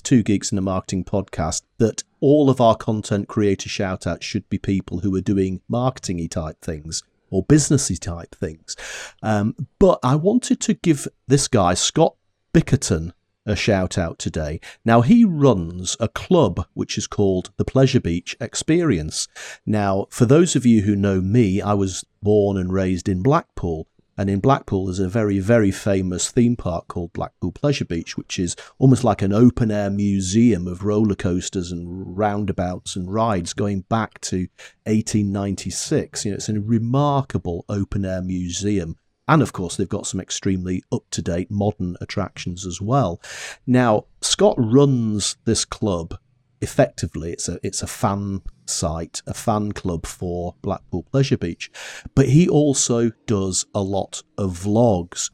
Two Geeks and a Marketing Podcast, that all of our content creator shout-outs should be people who are doing marketing-y type things, or businessy type things. But I wanted to give this guy, Scott Bickerton, a shout out today. Now, he runs a club which is called the Pleasure Beach Experience. Now, for those of you who know me, I was born and raised in Blackpool. And in Blackpool, there's a very, very famous theme park called Blackpool Pleasure Beach, which is almost like an open-air museum of roller coasters and roundabouts and rides going back to 1896. You know, it's a remarkable open-air museum. And, of course, they've got some extremely up-to-date modern attractions as well. Now, Scott runs this club effectively. It's a fan site, a fan club for Blackpool Pleasure Beach, but he also does a lot of vlogs.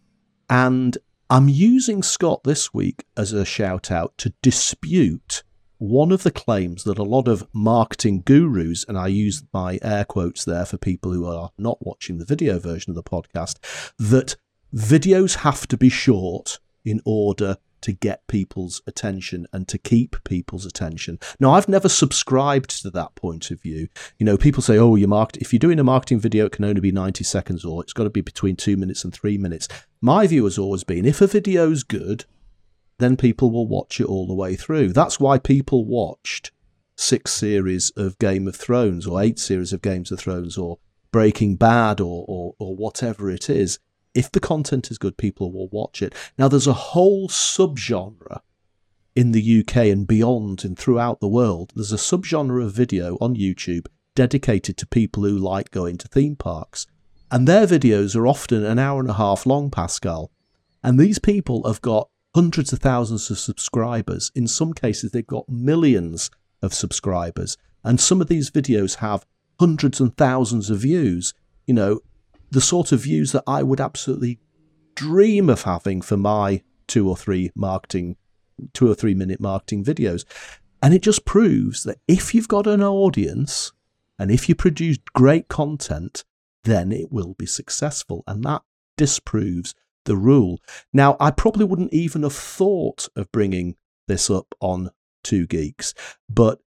And I'm using Scott this week as a shout out to dispute one of the claims that a lot of marketing gurus, and I use my air quotes there for people who are not watching the video version of the podcast, that videos have to be short in order to get people's attention and to keep people's attention. Now, I've never subscribed to that point of view. You know, people say, oh, if you're doing a marketing video, it can only be 90 seconds, or it's got to be between 2 minutes and 3 minutes. My view has always been, if a video's good, then people will watch it all the way through. That's why people watched 6 series of Game of Thrones, or 8 series of Games of Thrones, or Breaking Bad, or whatever it is. If the content is good, people will watch it. Now, there's a whole subgenre in the UK and beyond and throughout the world. There's a subgenre of video on YouTube dedicated to people who like going to theme parks. And their videos are often an hour and a half long, Pascal. And these people have got hundreds of thousands of subscribers. In some cases, they've got millions of subscribers. And some of these videos have hundreds and thousands of views, you know, the sort of views that I would absolutely dream of having for my 2 or 3 minute marketing videos. And it just proves that if you've got an audience and if you produce great content, then it will be successful. And that disproves the rule. Now, I probably wouldn't even have thought of bringing this up on Two Geeks, but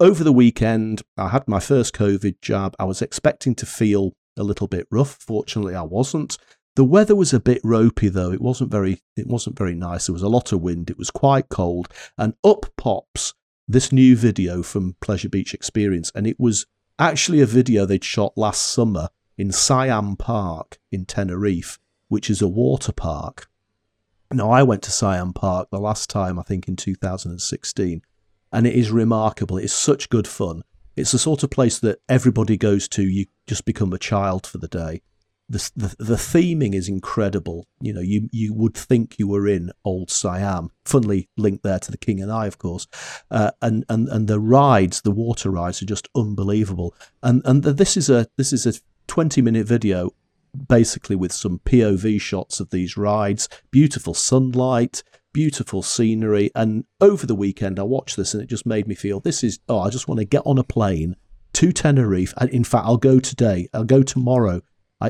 over the weekend, I had my first COVID jab. I was expecting to feel a little bit rough. Fortunately, I wasn't. The weather was a bit ropey, though. It wasn't very nice. There was a lot of wind. It was quite cold. And up pops this new video from Pleasure Beach Experience. And it was actually a video they'd shot last summer in Siam Park in Tenerife, which is a water park. Now, I went to Siam Park the last time, I think, in 2016. And it is remarkable. It is such good fun. It's the sort of place that everybody goes to. You just become a child for the day. The theming is incredible. You know, you would think you were in old Siam. Funnily linked there to The King and I, of course. And the rides, the water rides, are just unbelievable. And this is a 20-minute video, basically with some POV shots of these rides. Beautiful sunlight, beautiful scenery. And over the weekend, I watched this, and it just made me feel I just want to get on a plane to Tenerife. And in fact, I'll go today. I'll go tomorrow.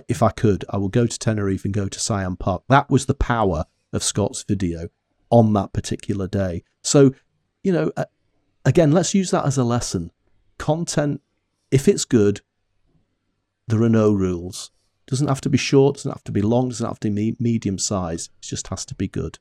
If I could, I will go to Tenerife and go to Siam Park. That was the power of Scott's video on that particular day. So, you know, again, let's use that as a lesson. Content, if it's good, there are no rules. Doesn't have to be short, doesn't have to be long, doesn't have to be medium-sized. It just has to be good.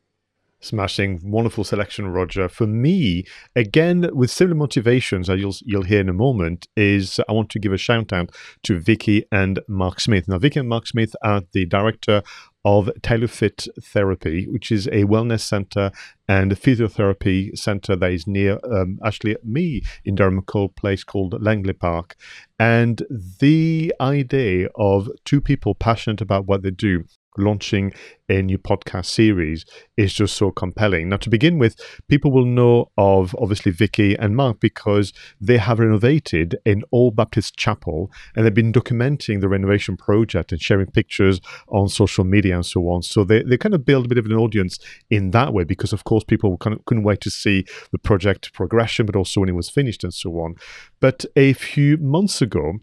Smashing, wonderful selection, Roger. For me, again, with similar motivations, as you'll hear in a moment, is I want to give a shout out to Vicky and Mark Smith. Now, Vicky and Mark Smith are the director of TaylorFit Therapy, which is a wellness centre and a physiotherapy centre that is near actually me in Durham, a place called Langley Park. And the idea of two people passionate about what they do launching a new podcast series is just so compelling. Now, to begin with, people will know of, obviously, Vicky and Mark because they have renovated an old Baptist chapel, and they've been documenting the renovation project and sharing pictures on social media and so on. So they kind of build a bit of an audience in that way because, of course, people couldn't wait to see the project progression, but also when it was finished and so on. But a few months ago,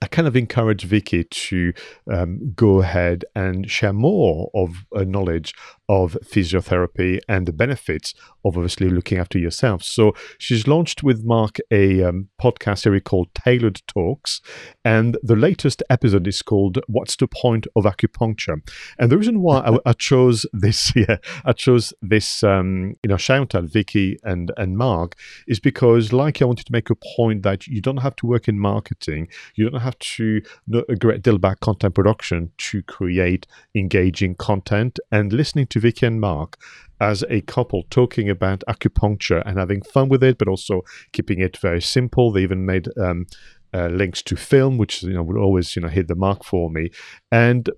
I kind of encourage Vicky to go ahead and share more of knowledge of physiotherapy and the benefits of obviously looking after yourself. So she's launched with Mark a podcast series called Tailored Talks, and the latest episode is called "What's the Point of Acupuncture?" And the reason why I chose this, shout out Vicky and Mark is because, like, I wanted to make a point that you don't have to work in marketing, you don't have to know a great deal about content production to create engaging content. And listening to Vicky and Mark as a couple talking about acupuncture and having fun with it, but also keeping it very simple. They even made links to film, which would always hit the mark for me. And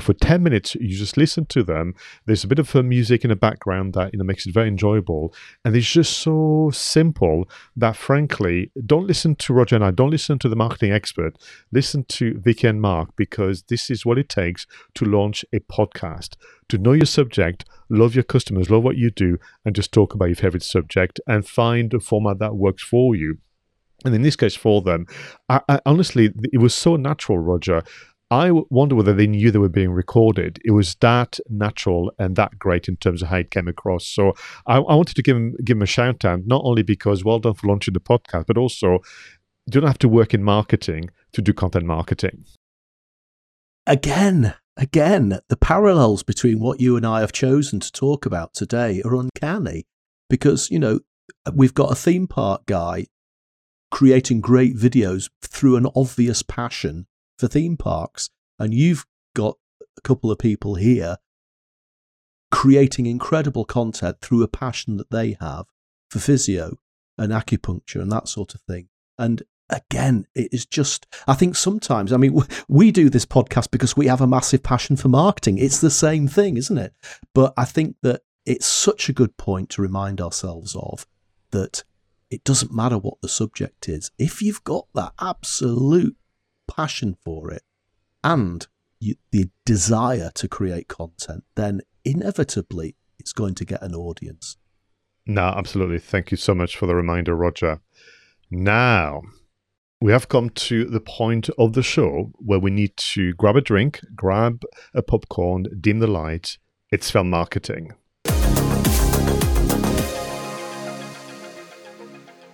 for 10 minutes, you just listen to them. There's a bit of music in the background that makes it very enjoyable. And it's just so simple that, frankly, don't listen to Roger and I, don't listen to the marketing expert. Listen to Vicky and Mark, because this is what it takes to launch a podcast. To know your subject, love your customers, love what you do, and just talk about your favorite subject and find a format that works for you. And in this case, for them, I honestly, it was so natural, Roger. I wonder whether they knew they were being recorded. It was that natural and that great in terms of how it came across. So I wanted to give him a shout out, not only because well done for launching the podcast, but also you don't have to work in marketing to do content marketing. Again, the parallels between what you and I have chosen to talk about today are uncanny because, we've got a theme park guy creating great videos through an obvious passion for theme parks, and you've got a couple of people here creating incredible content through a passion that they have for physio and acupuncture and that sort of thing. And again, it is just, I think sometimes, we do this podcast because we have a massive passion for marketing. It's the same thing, isn't it? But I think that it's such a good point to remind ourselves of that it doesn't matter what the subject is. If you've got that absolute passion for it and the desire to create content, then inevitably it's going to get an audience. No, absolutely. Thank you so much for the reminder, Roger. Now, we have come to the point of the show where we need to grab a drink, grab a popcorn, dim the light. It's film marketing.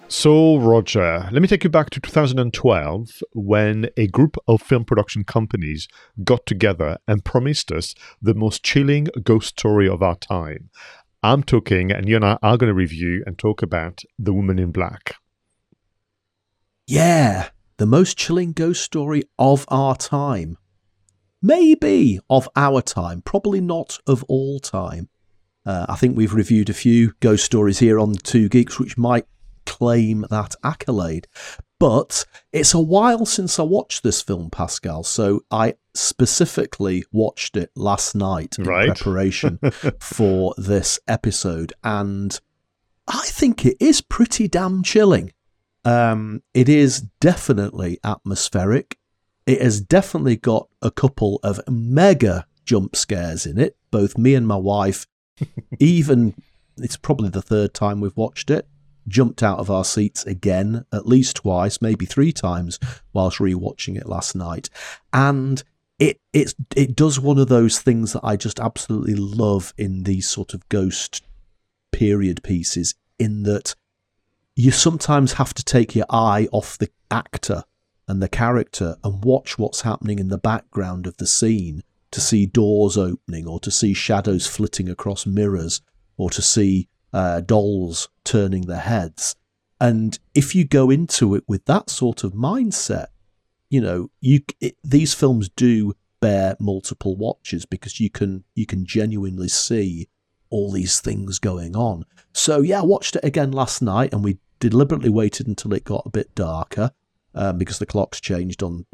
So, Roger, let me take you back to 2012 when a group of film production companies got together and promised us the most chilling ghost story of our time. I'm talking, and you and I are going to review and talk about The Woman in Black. Yeah, the most chilling ghost story of our time. Maybe of our time, probably not of all time. I think we've reviewed a few ghost stories here on Two Geeks, which might claim that accolade, but it's a while since I watched this film, Pascal, so I specifically watched it last night in preparation for this episode, and I think it is pretty damn chilling. It is definitely atmospheric. It has definitely got a couple of mega jump scares in it. Both me and my wife, even it's probably the third time we've watched it, jumped out of our seats again at least twice, maybe three times, whilst rewatching it last night. And it does one of those things that I just absolutely love in these sort of ghost period pieces, in that you sometimes have to take your eye off the actor and the character and watch what's happening in the background of the scene, to see doors opening, or to see shadows flitting across mirrors, or to see dolls turning their heads. And if you go into it with that sort of mindset, you know, these films do bear multiple watches, because you can genuinely see all these things going on. So yeah, I watched it again last night, and we deliberately waited until it got a bit darker, because the clocks changed on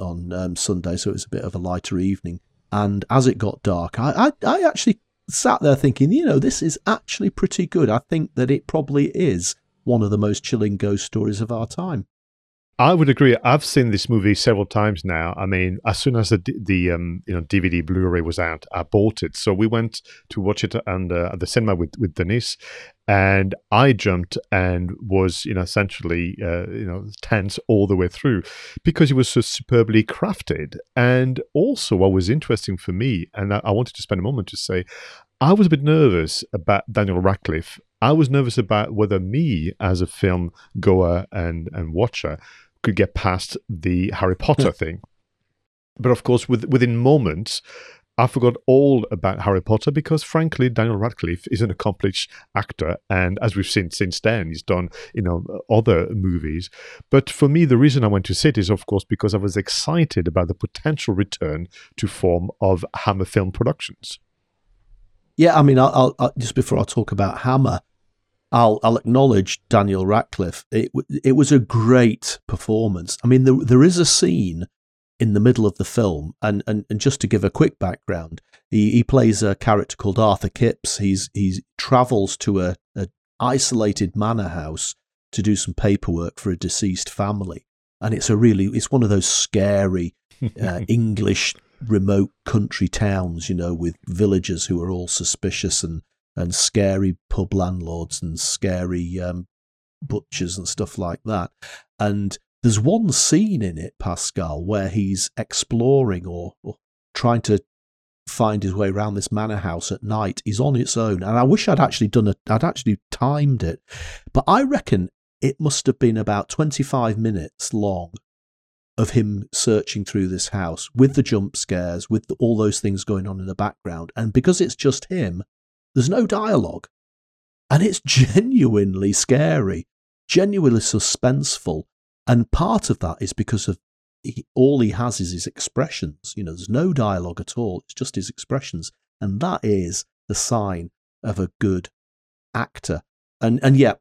Sunday, so it was a bit of a lighter evening. And as it got dark, I actually sat there thinking, you know, this is actually pretty good. I think that it probably is one of the most chilling ghost stories of our time. I would agree. I've seen this movie several times now. I mean, as soon as the DVD Blu-ray was out, I bought it. So we went to watch it at the cinema with Denise, and I jumped and was, essentially, tense all the way through, because it was so superbly crafted. And also, what was interesting for me, and I wanted to spend a moment to say, I was a bit nervous about Daniel Radcliffe. I was nervous about whether me, as a film goer and watcher, could get past the Harry Potter thing. But of course, within moments, I forgot all about Harry Potter, because frankly, Daniel Radcliffe is an accomplished actor, and as we've seen since then, he's done other movies. But for me, the reason I went to see it is, of course, because I was excited about the potential return to form of Hammer Film Productions. Yeah, I mean, I'll just before I talk about Hammer, I'll acknowledge Daniel Radcliffe. It was a great performance. I mean, there is a scene in the middle of the film, and just to give a quick background, he plays a character called Arthur Kipps. He travels to an isolated manor house to do some paperwork for a deceased family, and it's one of those scary English remote country towns, with villagers who are all suspicious and scary pub landlords and scary butchers and stuff like that. And there's one scene in it, Pascal, where he's exploring or trying to find his way around this manor house at night. He's on its own, and I wish I'd actually timed it, but I reckon it must have been about 25 minutes long of him searching through this house, with the jump scares, with all those things going on in the background. And because it's just him, there's no dialogue, and it's genuinely scary, genuinely suspenseful. And part of that is because of all he has is his expressions. There's no dialogue at all. It's just his expressions. And that is the sign of a good actor. And yeah,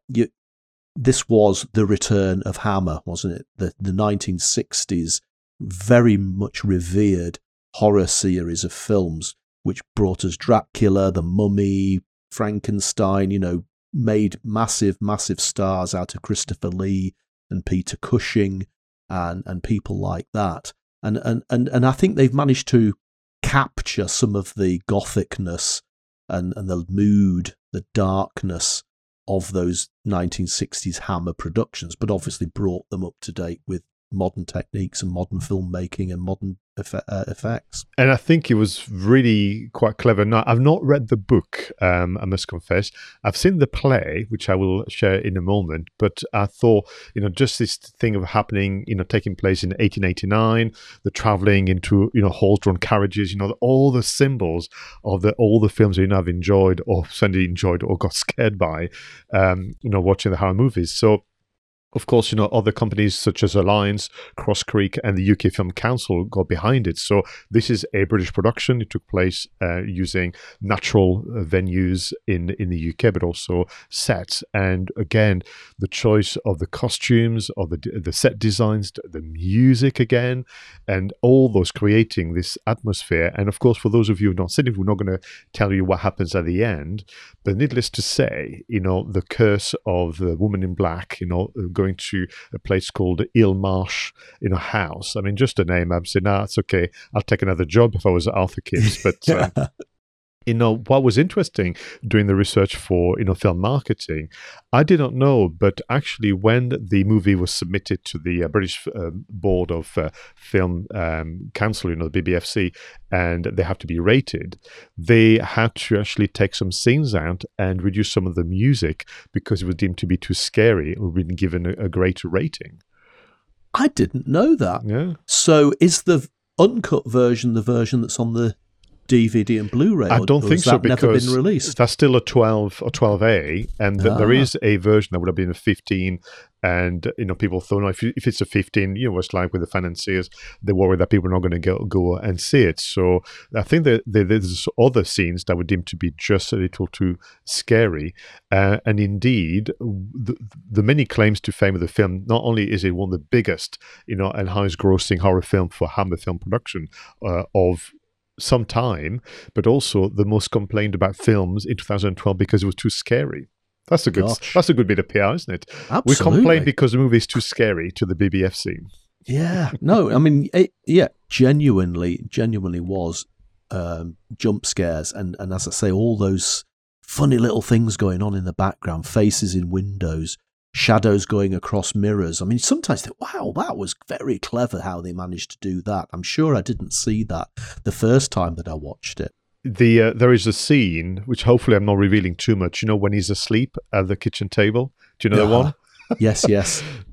this was the return of Hammer, wasn't it? The 1960s, very much revered horror series of films, which brought us Dracula, The Mummy, Frankenstein, made massive, massive stars out of Christopher Lee and Peter Cushing and people like that. And I think they've managed to capture some of the gothicness and the mood, the darkness of those 1960s Hammer productions, but obviously brought them up to date with modern techniques and modern filmmaking and modern effects. And I think it was really quite clever. Now, I've not read the book, I must confess. I've seen the play, which I will share in a moment, but I thought, you know, just this thing of happening, you know, taking place in 1889, the traveling into, you know, horse-drawn carriages, you know, all the symbols of the all the films that you know I've enjoyed or suddenly enjoyed or got scared by, you know, watching the horror movies. So of course, you know, other companies such as Alliance, Cross Creek and the UK Film Council got behind it. So this is a British production. It took place using natural venues in the UK, but also sets. And again, the choice of the costumes, of the set designs, the music again, and all those creating this atmosphere. And of course, for those of you who have not seen it, we're not going to tell you what happens at the end. But needless to say, you know, the curse of the Woman in Black, you know, going to a place called Illmarsh, you know, house. I mean, just a name. I'm saying, nah, it's okay. I'll take another job if I was Arthur Kipps. But you know, what was interesting doing the research for, you know, film marketing, I did not know, but actually when the movie was submitted to the British Board of Film Council, you know, the BBFC, and they have to be rated, they had to actually take some scenes out and reduce some of the music because it was deemed to be too scary or been given a greater rating. I didn't know that. Yeah. So is the uncut version the version that's on the DVD and Blu-ray? I don't think so, because never been released. That's still a 12 or 12A, and there is a version that would have been a 15. And you know, people thought, no, if it's a 15, you know, it's like with the financiers, they worry that people are not going to go and see it. So I think that there's other scenes that were deemed to be just a little too scary. And indeed, the many claims to fame of the film, not only is it one of the biggest, you know, and highest grossing horror film for Hammer Film Production of some time, but also the most complained about films in 2012 because it was too scary. That's a good that's a good bit of PR, isn't it? Absolutely. We complain because the movie is too scary to the BBFC. Yeah, no, I mean, it, yeah, genuinely was jump scares, and as I say, all those funny little things going on in the background, faces in windows, shadows going across mirrors. I mean, sometimes they, wow, that was very clever how they managed to do that. I'm sure I didn't see that the first time that I watched it. There is a scene, which hopefully I'm not revealing too much, you know, when he's asleep at the kitchen table. Do you know the one? Yes.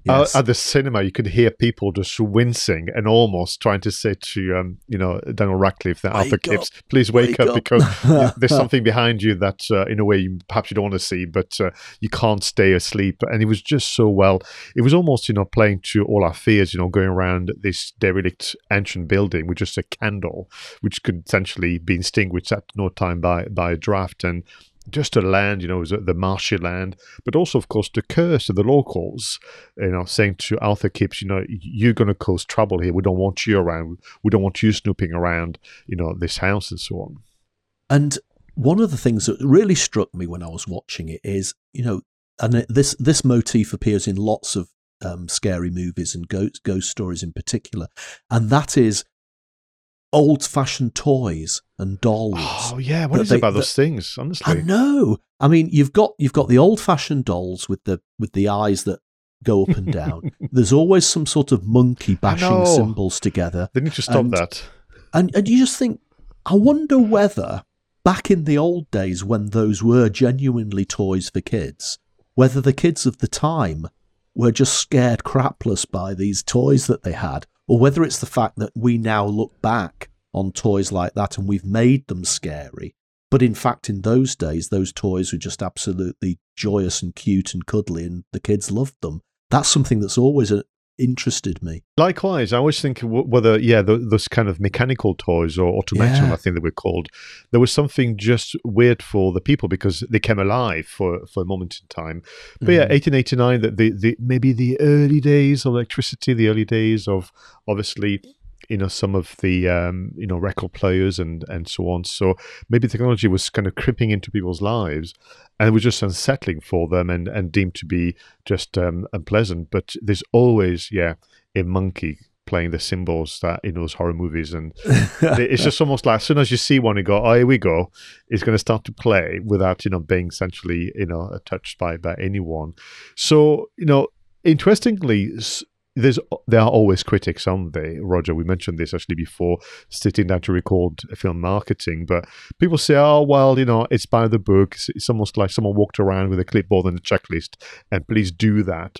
At the cinema, you could hear people just wincing and almost trying to say to, you know, Daniel Radcliffe, that Arthur Kipps, please wake up because there's something behind you that, in a way, perhaps you don't want to see, but you can't stay asleep. And it was just so well. It was almost, you know, playing to all our fears, you know, going around this derelict ancient building with just a candle, which could essentially be extinguished at no time by a draft. And just a land, you know, the marshy land, but also, of course, the curse of the locals, you know, saying to Arthur Kipps, you know, you're going to cause trouble here. We don't want you around. We don't want you snooping around, you know, this house and so on. And one of the things that really struck me when I was watching it is, you know, and this motif appears in lots of scary movies and ghost stories in particular, and that is old-fashioned toys and dolls. Oh yeah, what is it about those things? Honestly, I know. I mean, you've got the old-fashioned dolls with the eyes that go up and down. There's always some sort of monkey bashing symbols together. They need to stop that. And you just think, I wonder whether back in the old days when those were genuinely toys for kids, whether the kids of the time were just scared crapless by these toys that they had, or whether it's the fact that we now look back on toys like that and we've made them scary. But in fact, in those days, those toys were just absolutely joyous and cute and cuddly, and the kids loved them. That's something that's always interested me. Likewise, I always think whether, those kind of mechanical toys or automaton, I think they were called, there was something just weird for the people because they came alive for a moment in time. But 1889, maybe the early days of electricity, the early days of, obviously, you know, some of the, you know, record players and so on. So maybe technology was kind of creeping into people's lives and it was just unsettling for them and deemed to be just unpleasant. But there's always, a monkey playing the cymbals that in those horror movies, and it's just almost like as soon as you see one, you go, "Oh, here we go!" It's going to start to play without being essentially touched by anyone. So interestingly, there are always critics, aren't they, Roger? We mentioned this actually before sitting down to record film marketing, but people say, oh, well, it's by the book. It's almost like someone walked around with a clipboard and a checklist, and please do that,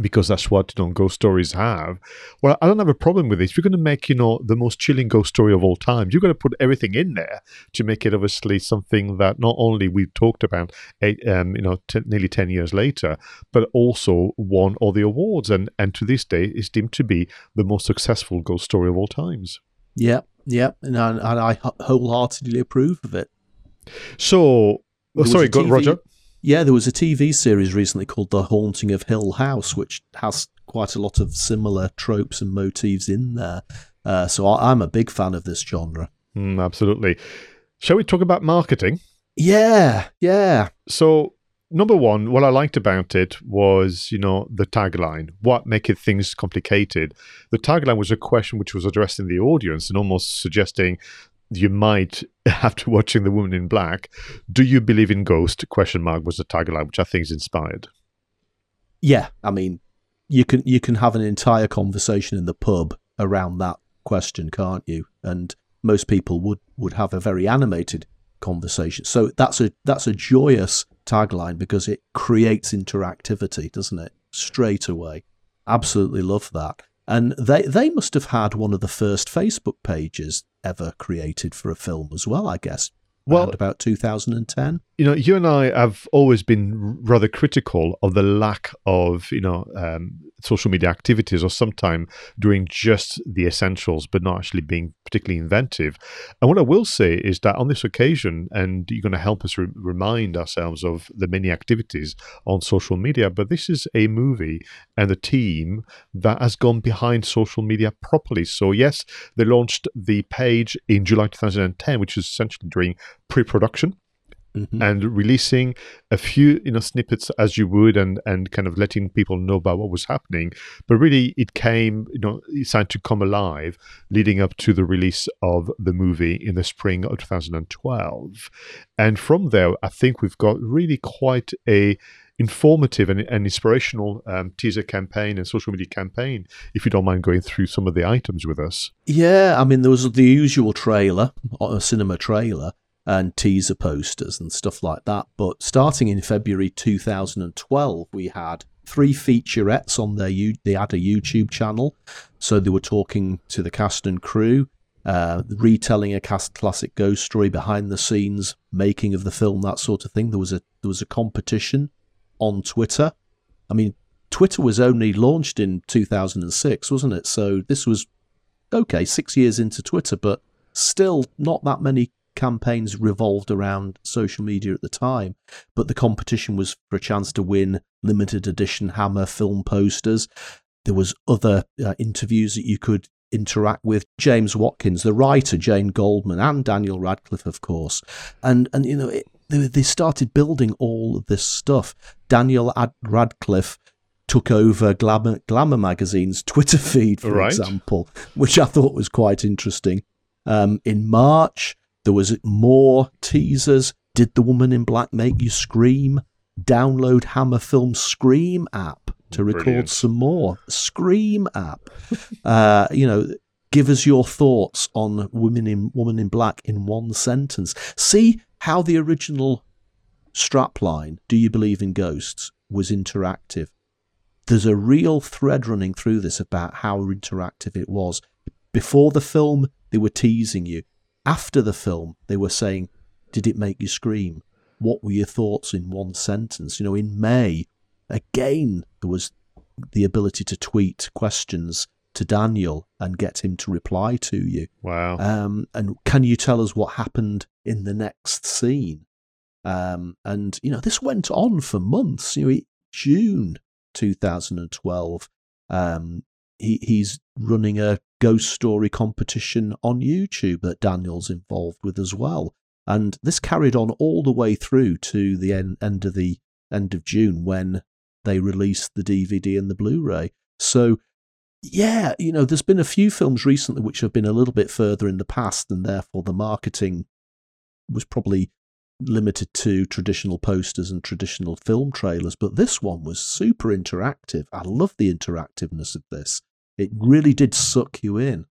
because that's what ghost stories have. Well, I don't have a problem with it. If you're going to make, the most chilling ghost story of all time, you've got to put everything in there to make it obviously something that not only we've talked about, nearly 10 years later, but also won all the awards. And to this day, is deemed to be the most successful ghost story of all times. Yeah, yeah. And I wholeheartedly approve of it. So, sorry, Roger. Yeah, there was a TV series recently called The Haunting of Hill House, which has quite a lot of similar tropes and motifs in there. So I'm a big fan of this genre. Absolutely. Shall we talk about marketing? Yeah, yeah. So number one, what I liked about it was, the tagline, what makes things complicated. The tagline was a question which was addressing the audience and almost suggesting you might, after watching The Woman in Black, do you believe in ghosts? ? Was the tagline, which I think is inspired. Yeah, I mean, you can have an entire conversation in the pub around that question, can't you? And most people would have a very animated conversation. So that's a joyous tagline because it creates interactivity, doesn't it? Straight away. Absolutely love that. And they must have had one of the first Facebook pages ever created for a film as well, I guess. Well, about 2010. You and I have always been rather critical of the lack of, social media activities, or sometimes doing just the essentials, but not actually being particularly inventive. And what I will say is that on this occasion, and you're going to help us remind ourselves of the many activities on social media, but this is a movie and a team that has gone behind social media properly. So yes, they launched the page in July 2010, which is essentially during pre-production. Mm-hmm. And releasing a few, snippets as you would, and kind of letting people know about what was happening. But really, it came, it started to come alive, leading up to the release of the movie in the spring of 2012. And from there, I think we've got really quite a informative and inspirational teaser campaign and social media campaign, if you don't mind going through some of the items with us. Yeah, I mean, there was the usual trailer, a cinema trailer, and teaser posters and stuff like that. But starting in February 2012, we had 3 featurettes on their they had a YouTube channel. So they were talking to the cast and crew, retelling a classic ghost story, behind the scenes, making of the film, that sort of thing. There was a competition on Twitter. I mean, Twitter was only launched in 2006, wasn't it? So this was, okay, 6 years into Twitter, but still not that many campaigns revolved around social media at the time. But the competition was for a chance to win limited edition Hammer film posters. There was other interviews that you could interact with James Watkins, the writer, Jane Goldman, and Daniel Radcliffe, of course. And they started building all of this stuff. Daniel Radcliffe took over Glamour magazine's Twitter feed, for example, which I thought was quite interesting. In March, there was more teasers. Did The Woman in Black make you scream? Download Hammer Film Scream app to record some more. Scream app. Give us your thoughts on Woman in Black in one sentence. See how the original strapline, "Do you believe in ghosts?" was interactive. There's a real thread running through this about how interactive it was. Before the film, they were teasing you. After the film, they were saying, did it make you scream? What were your thoughts in one sentence? In May, again, there was the ability to tweet questions to Daniel and get him to reply to you. Wow. And can you tell us what happened in the next scene? This went on for months. June 2012, he's running a ghost story competition on YouTube that Daniel's involved with as well, and this carried on all the way through to the end of June, when they released the DVD and the Blu-ray. So yeah, you know, there's been a few films recently which have been a little bit further in the past, and therefore the marketing was probably limited to traditional posters and traditional film trailers. But this one was super interactive. I love the interactiveness of this. It really did suck you in.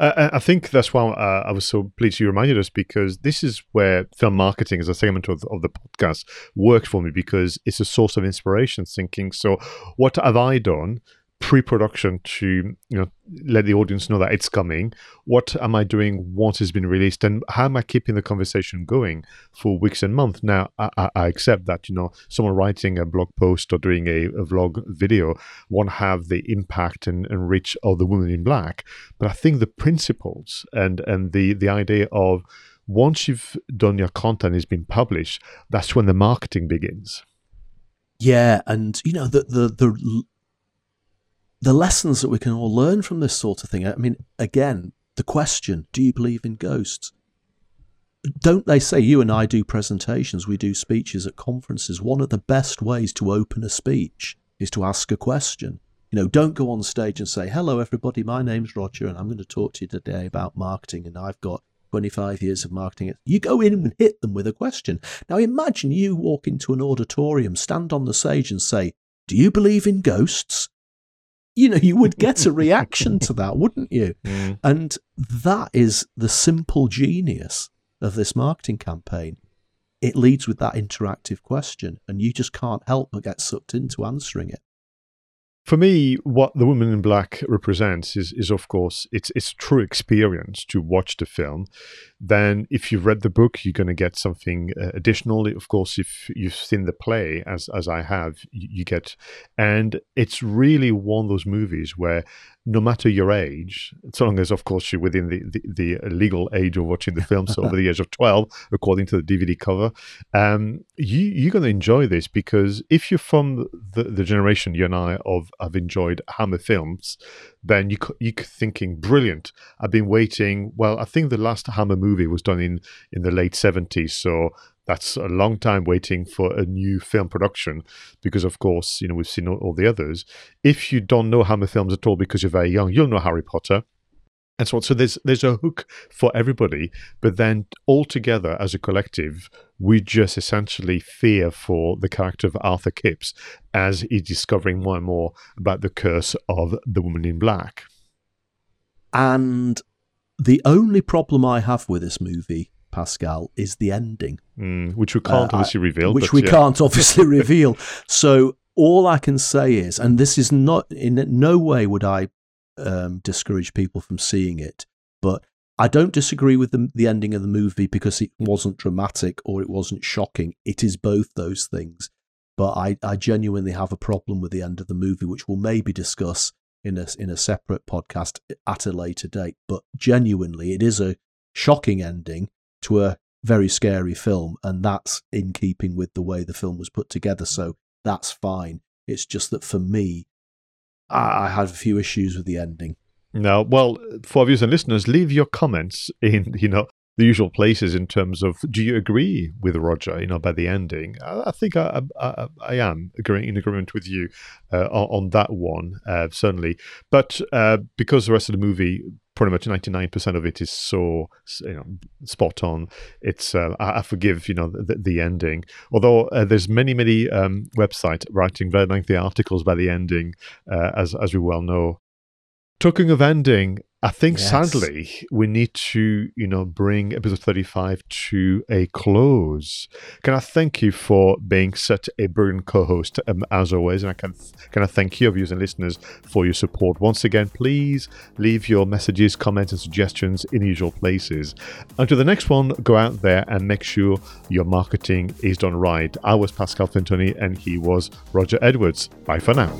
I think that's why I was so pleased you reminded us, because this is where film marketing as a segment of the podcast worked for me, because it's a source of inspiration, thinking, so what have I done pre-production to, you know, let the audience know that it's coming? What am I doing once it's been released? And how am I keeping the conversation going for weeks and months? Now, I accept that, you know, someone writing a blog post or doing a vlog video won't have the impact and reach of The Woman in Black. But I think the principles and the idea of once you've done your content, it's been published, that's when the marketing begins. Yeah, and, you know, the lessons that we can all learn from this sort of thing. I mean, again, the question, do you believe in ghosts? Don't they say, you and I do presentations, we do speeches at conferences. One of the best ways to open a speech is to ask a question. You know, don't go on stage and say, hello, everybody, my name's Roger, and I'm going to talk to you today about marketing, and I've got 25 years of marketing. You go in and hit them with a question. Now, imagine you walk into an auditorium, stand on the stage and say, do you believe in ghosts? You know, you would get a reaction to that, wouldn't you? Yeah. And that is the simple genius of this marketing campaign. It leads with that interactive question, and you just can't help but get sucked into answering it. For me, what The Woman in Black represents is of course, it's true experience to watch the film. Then if you've read the book, you're going to get something additional. Of course, if you've seen the play, as I have, you get... And it's really one of those movies where no matter your age, so long as, of course, you're within the legal age of watching the film, so over the age of 12, according to the DVD cover, you're going to enjoy this, because if you're from the generation you and I have enjoyed Hammer films, then you're thinking, brilliant, I've been waiting. Well, I think the last Hammer movie was done in the late 70s, so that's a long time waiting for a new film production, because, of course, you know, we've seen all the others. If you don't know Hammer films at all because you're very young, you'll know Harry Potter. And so on. So there's a hook for everybody, but then all together as a collective, we just essentially fear for the character of Arthur Kipps as he's discovering more and more about the curse of The Woman in Black. And the only problem I have with this movie, Pascal, is the ending. Which we can't obviously reveal. Can't obviously reveal. So all I can say is, and this is not, in no way would I discourage people from seeing it, but I don't disagree with the ending of the movie, because it wasn't dramatic or it wasn't shocking. It is both those things. But I genuinely have a problem with the end of the movie, which we'll maybe discuss in a separate podcast at a later date. But genuinely, it is a shocking ending to a very scary film, and that's in keeping with the way the film was put together, so that's fine. It's just that for me, I had a few issues with the ending. Now, well, for viewers and listeners, leave your comments in, you know, the usual places in terms of, do you agree with Roger, you know, by the ending? I think I am in agreement with you on that one, certainly. But because the rest of the movie, pretty much 99% of it is so, you know, spot on. It's I forgive, you know, the ending. Although there's many websites writing very lengthy articles about the ending, as we well know. Talking of ending, I think, yes, sadly, we need to, you know, bring episode 35 to a close. Can I thank you for being such a brilliant co-host, as always? And can I thank you, viewers and listeners, for your support. Once again, please leave your messages, comments, and suggestions in the usual places. Until the next one, go out there and make sure your marketing is done right. I was Pascal Fintoni, and he was Roger Edwards. Bye for now.